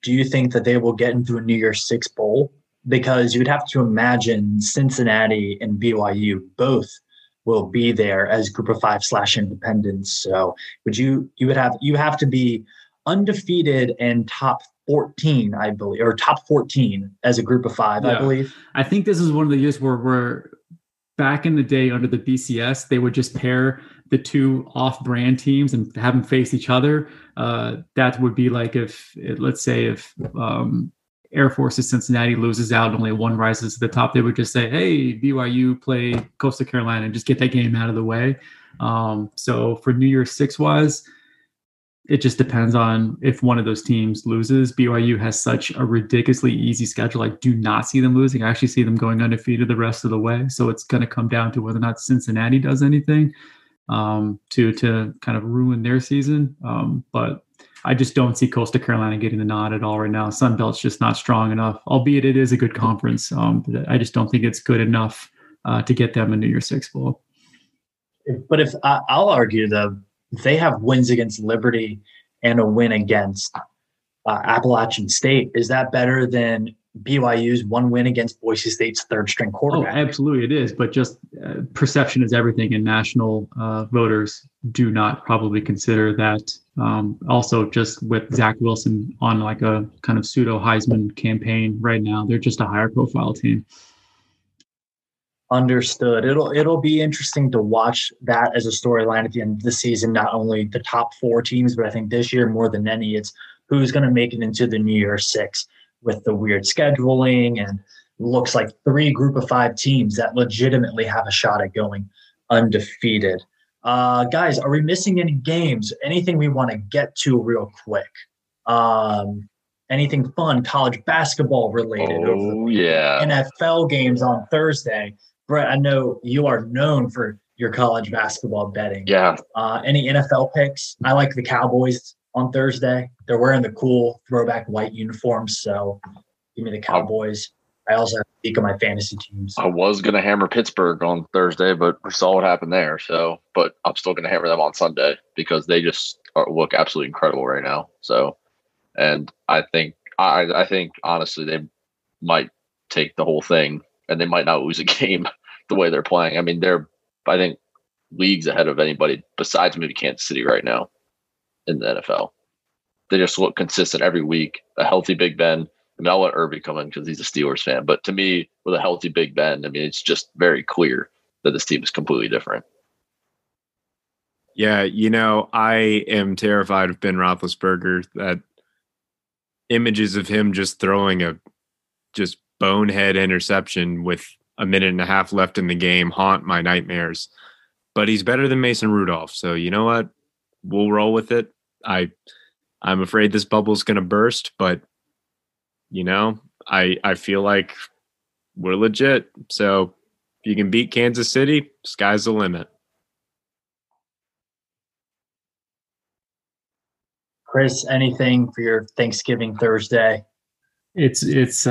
do you think that they will get into a New Year's Six bowl? Because you'd have to imagine Cincinnati and BYU both will be there as Group of Five / independents. So would you have to be undefeated and top 14, I believe, or top 14 as a Group of Five, yeah. I believe. I think this is one of the years where we're back in the day under the BCS, they would just pair the two off-brand teams and have them face each other. That would be like if Air Force's Cincinnati loses out and only one rises to the top, they would just say, hey, BYU play Coastal Carolina and just get that game out of the way. So for New Year's Six-wise, it just depends on if one of those teams loses. BYU has such a ridiculously easy schedule. I do not see them losing. I actually see them going undefeated the rest of the way. So it's going to come down to whether or not Cincinnati does anything to kind of ruin their season. But I just don't see Coastal Carolina getting the nod at all right now. Sun Belt's just not strong enough, albeit it is a good conference. But I just don't think it's good enough to get them a New Year's Six bowl. But if I'll argue though, if they have wins against Liberty and a win against Appalachian State, is that better than BYU's one win against Boise State's third string quarterback? Oh, absolutely it is. But just perception is everything, and national voters do not probably consider that. Also, just with Zach Wilson on like a kind of pseudo Heisman campaign right now, they're just a higher profile team. Understood. It'll be interesting to watch that as a storyline at the end of the season, not only the top four teams, but I think this year more than any, it's who's going to make it into the New Year's Six with the weird scheduling, and looks like three Group of Five teams that legitimately have a shot at going undefeated. Guys, are we missing any games? Anything we want to get to real quick? Anything fun, college basketball related? Oh, yeah. NFL games on Thursday. Brett, I know you are known for your college basketball betting. Yeah. Any NFL picks? I like the Cowboys on Thursday. They're wearing the cool throwback white uniforms, so give me the Cowboys. I also have to speak of my fantasy teams. I was going to hammer Pittsburgh on Thursday, but we saw what happened there. So, but I'm still going to hammer them on Sunday because they just look absolutely incredible right now. So, and I think honestly they might take the whole thing, and they might not lose a game the way they're playing. I mean, they're, I think, leagues ahead of anybody besides maybe Kansas City right now in the NFL. They just look consistent every week. A healthy Big Ben. I mean, I'll let Irby come in because he's a Steelers fan. But to me, with a healthy Big Ben, I mean, it's just very clear that this team is completely different. Yeah, you know, I am terrified of Ben Roethlisberger. That images of him just throwing a just bonehead interception with a minute and a half left in the game haunt my nightmares. But he's better than Mason Rudolph. So you know what? We'll roll with it. I'm afraid this bubble's going to burst, but you know, I feel like we're legit. So if you can beat Kansas City, sky's the limit. Chris, anything for your Thanksgiving Thursday? It's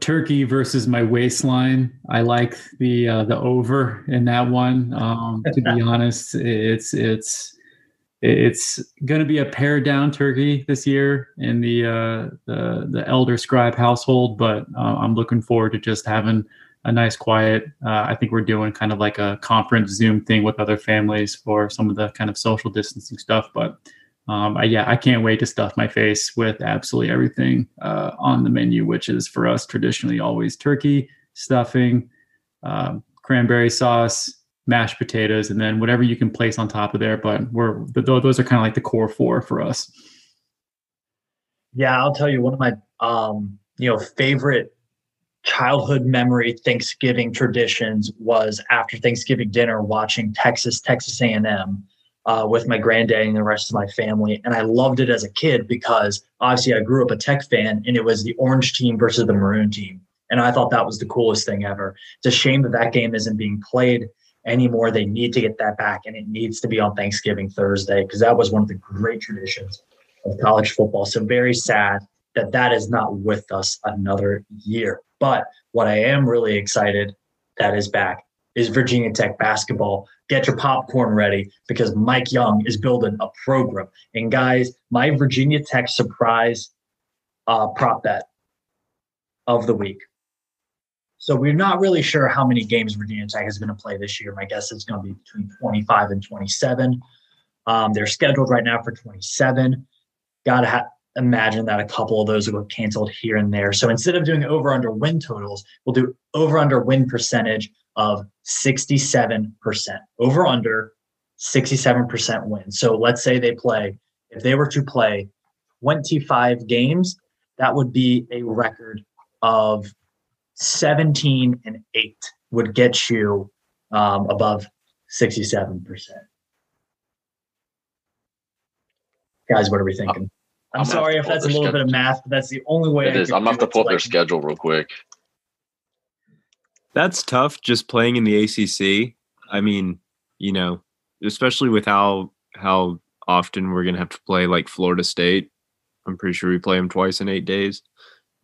turkey versus my waistline. I like the over in that one. To be honest, it's going to be a pared down turkey this year in the elder scribe household, but I'm looking forward to just having a nice quiet. I think we're doing kind of like a conference Zoom thing with other families for some of the kind of social distancing stuff. But I can't wait to stuff my face with absolutely everything on the menu, which is for us traditionally always turkey, stuffing, cranberry sauce, mashed potatoes, and then whatever you can place on top of there. But those are kind of like the core four for us. Yeah, I'll tell you, one of my favorite childhood memory Thanksgiving traditions was after Thanksgiving dinner watching Texas A&M with my granddaddy and the rest of my family. And I loved it as a kid because obviously I grew up a Tech fan, and it was the orange team versus the maroon team. And I thought that was the coolest thing ever. It's a shame that that game isn't being played anymore. They need to get that back, and it needs to be on Thanksgiving Thursday, because that was one of the great traditions of college football. So very sad that that is not with us another year. But what I am really excited that is back is Virginia Tech basketball. Get your popcorn ready, because Mike Young is building a program. And guys, my Virginia Tech surprise prop bet of the week. So we're not really sure how many games Virginia Tech is going to play this year. My guess is going to be between 25 and 27. They're scheduled right now for 27. Got to imagine that a couple of those will get canceled here and there. So instead of doing over-under win totals, we'll do over-under win percentage of 67%. Over-under, 67% win. So let's say they play, if they were to play 25 games, that would be a record of 17-8 would get you above 67%. Guys, what are we thinking? I'm sorry if that's a little bit of math, but that's the only way it is. I'm going to have to pull up their schedule real quick. That's tough, just playing in the ACC. I mean, you know, especially with how often we're going to have to play like Florida State. I'm pretty sure we play them twice in 8 days,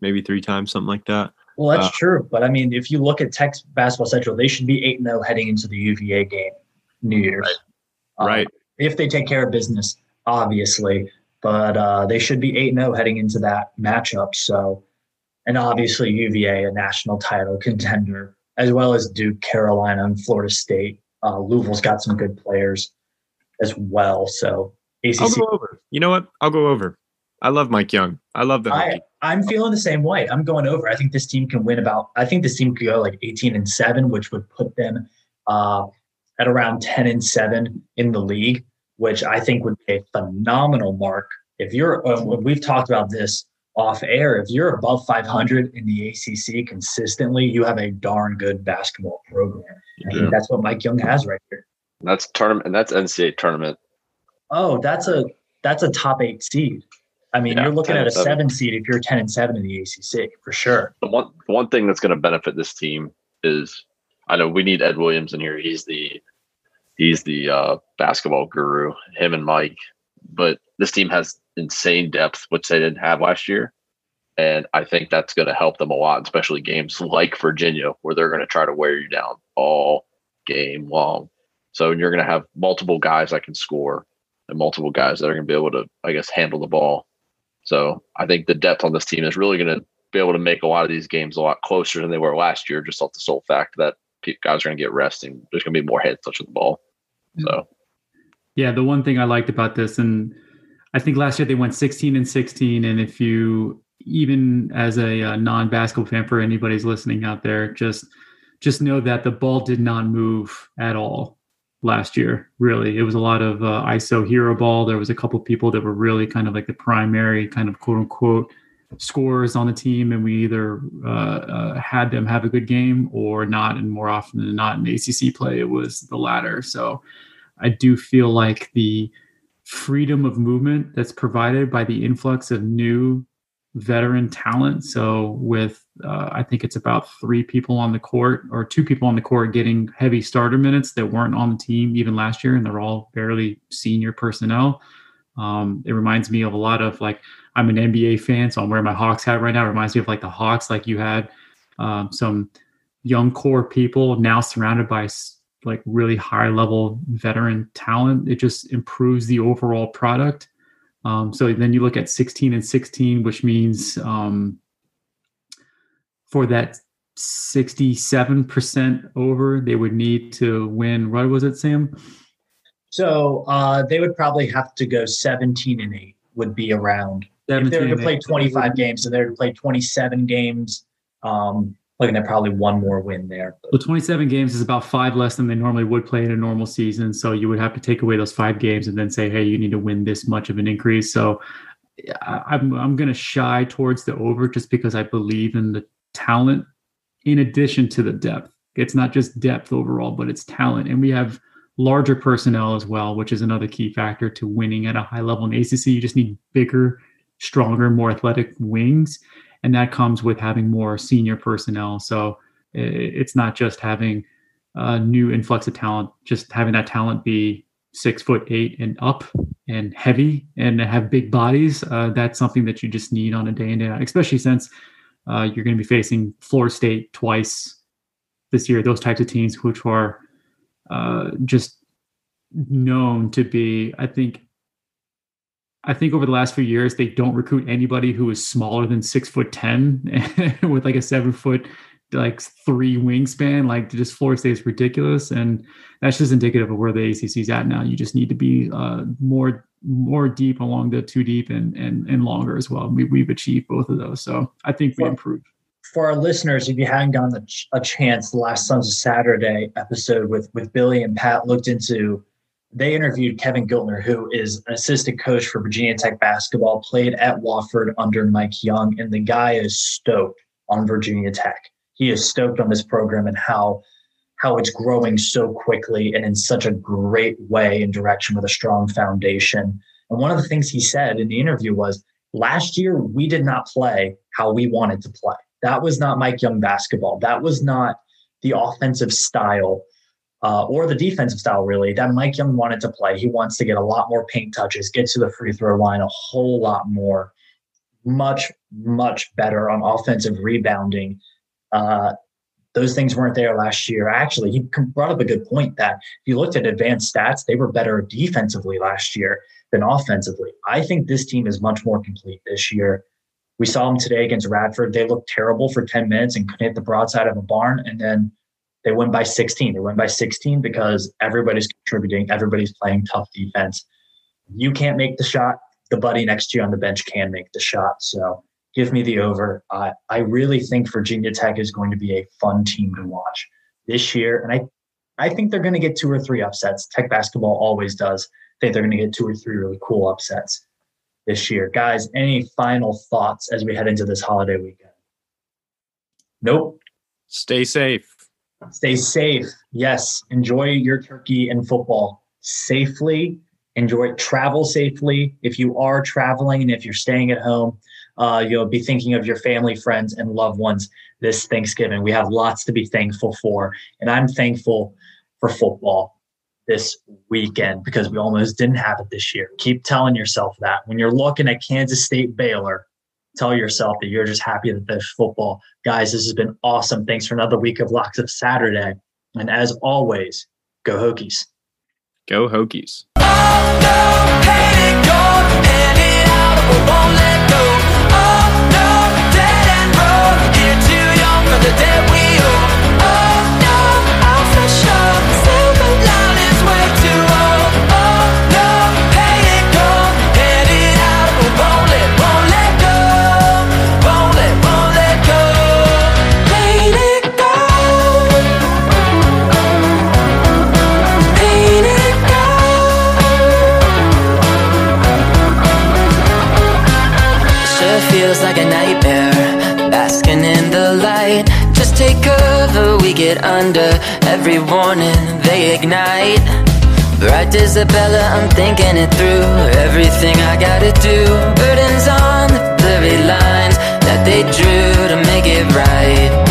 maybe three times, something like that. Well, that's true. But, I mean, if you look at Tech's basketball schedule, they should be 8-0 heading into the UVA game New Year's. Right. If they take care of business, obviously. But they should be 8-0 heading into that matchup. So, and obviously UVA, a national title contender, as well as Duke, Carolina, and Florida State. Louisville's got some good players as well. So, ACC. I'll go over. You know what? I'll go over. I love Mike Young. I love the hockey. I'm feeling the same way. I'm going over. I think this team can win about – I think this team could go like 18-7, which would put them at around 10-7 in the league, which I think would be a phenomenal mark. If you're – we've talked about this off air. If you're above 500 in the ACC consistently, you have a darn good basketball program. I think that's what Mike Young has right here. That's tournament, and that's NCAA tournament. Oh, that's a top 8 seed. I mean, you're looking at a 7 seed if you're 10-7 in the ACC for sure. The one thing that's going to benefit this team is, I know we need Ed Williams in here. He's the basketball guru. Him and Mike, but this team has insane depth, which they didn't have last year, and I think that's going to help them a lot, especially games like Virginia, where they're going to try to wear you down all game long. So you're going to have multiple guys that can score and multiple guys that are going to be able to, I guess, handle the ball. So I think the depth on this team is really going to be able to make a lot of these games a lot closer than they were last year, just off the sole fact that guys are going to get rest and there's going to be more heads touching the ball. So, yeah, the one thing I liked about this, and I think last year they went 16-16, and if you, even as a non-basketball fan, for anybody's listening out there, just know that the ball did not move at all last year. Really, it was a lot of ISO hero ball. There was a couple people that were really kind of like the primary kind of quote unquote scorers on the team, and we either had them have a good game or not, and more often than not in ACC play it was the latter. So I do feel like the freedom of movement that's provided by the influx of new veteran talent. So with I think it's about 3 people on the court or 2 people on the court getting heavy starter minutes that weren't on the team even last year, and they're all fairly senior personnel. It reminds me of a lot of, like, I'm an NBA fan, so I'm wearing my Hawks hat right now. It reminds me of like the Hawks, like you had some young core people now surrounded by like really high level veteran talent. It just improves the overall product. So then you look at 16-16, which means for that 67% over, they would need to win. What was it, Sam? So they would probably have to go 17-8 would be around. If they were to play 25 games, so they would play 27 games. Looking at probably one more win there. Well, 27 games is about 5 less than they normally would play in a normal season. So you would have to take away those 5 games and then say, hey, you need to win this much of an increase. So I'm going to shy towards the over just because I believe in the talent in addition to the depth. It's not just depth overall, but it's talent. And we have larger personnel as well, which is another key factor to winning at a high level in ACC. You just need bigger, stronger, more athletic wings. And that comes with having more senior personnel. So it's not just having a new influx of talent, just having that talent be 6'8" and up and heavy and have big bodies. That's something that you just need on a day in, day out, especially since you're going to be facing Florida State twice this year, those types of teams, which are just known to be, I think over the last few years, they don't recruit anybody who is smaller than 6'10" with like a 7 foot, like 3 wingspan. Like, just Florida State is ridiculous. And that's just indicative of where the ACC is at now. You just need to be more deep along the two deep and longer as well. We've achieved both of those. So I think we improved. For our listeners, if you hadn't gotten a chance, the last Sons of Saturday episode with Billy and Pat looked into, they interviewed Kevin Giltner, who is an assistant coach for Virginia Tech basketball, played at Wofford under Mike Young, and the guy is stoked on Virginia Tech. He is stoked on this program and how it's growing so quickly and in such a great way and direction with a strong foundation. And one of the things he said in the interview was, last year we did not play how we wanted to play. That was not Mike Young basketball. That was not the offensive style or the defensive style, really, that Mike Young wanted to play. He wants to get a lot more paint touches, get to the free throw line a whole lot more, much, much better on offensive rebounding. Those things weren't there last year. Actually, he brought up a good point that if you looked at advanced stats, they were better defensively last year than offensively. I think this team is much more complete this year. We saw them today against Radford. They looked terrible for 10 minutes and couldn't hit the broadside of a barn, and then they win by 16. They win by 16 because everybody's contributing. Everybody's playing tough defense. You can't make the shot. The buddy next to you on the bench can make the shot. So give me the over. I really think Virginia Tech is going to be a fun team to watch this year. And I think they're going to get 2 or 3 upsets. Tech basketball always does. I think they're going to get 2 or 3 really cool upsets this year. Guys, any final thoughts as we head into this holiday weekend? Nope. Stay safe. Stay safe. Yes. Enjoy your turkey and football safely. Enjoy it. Travel safely. If you are traveling and if you're staying at home, you'll be thinking of your family, friends, and loved ones this Thanksgiving. We have lots to be thankful for. And I'm thankful for football this weekend because we almost didn't have it this year. Keep telling yourself that. When you're looking at Kansas State, Baylor, tell yourself that you're just happy that there's football. Guys, this has been awesome. Thanks for another week of Locks Up Saturday. And as always, go Hokies. Go Hokies. Oh, no, painted gold, and it out, but won't let go. Oh, no, dead and broke, you're too young for the dead wheel. Oh, no, I'm for sure, silver line is way too old. Oh, no, painted gold, and it out, but won't let go. Feels like a nightmare, basking in the light. Just take cover, we get under. Every warning, they ignite. Bright Isabella, I'm thinking it through. Everything I gotta do. Burdens on the blurry lines that they drew to make it right.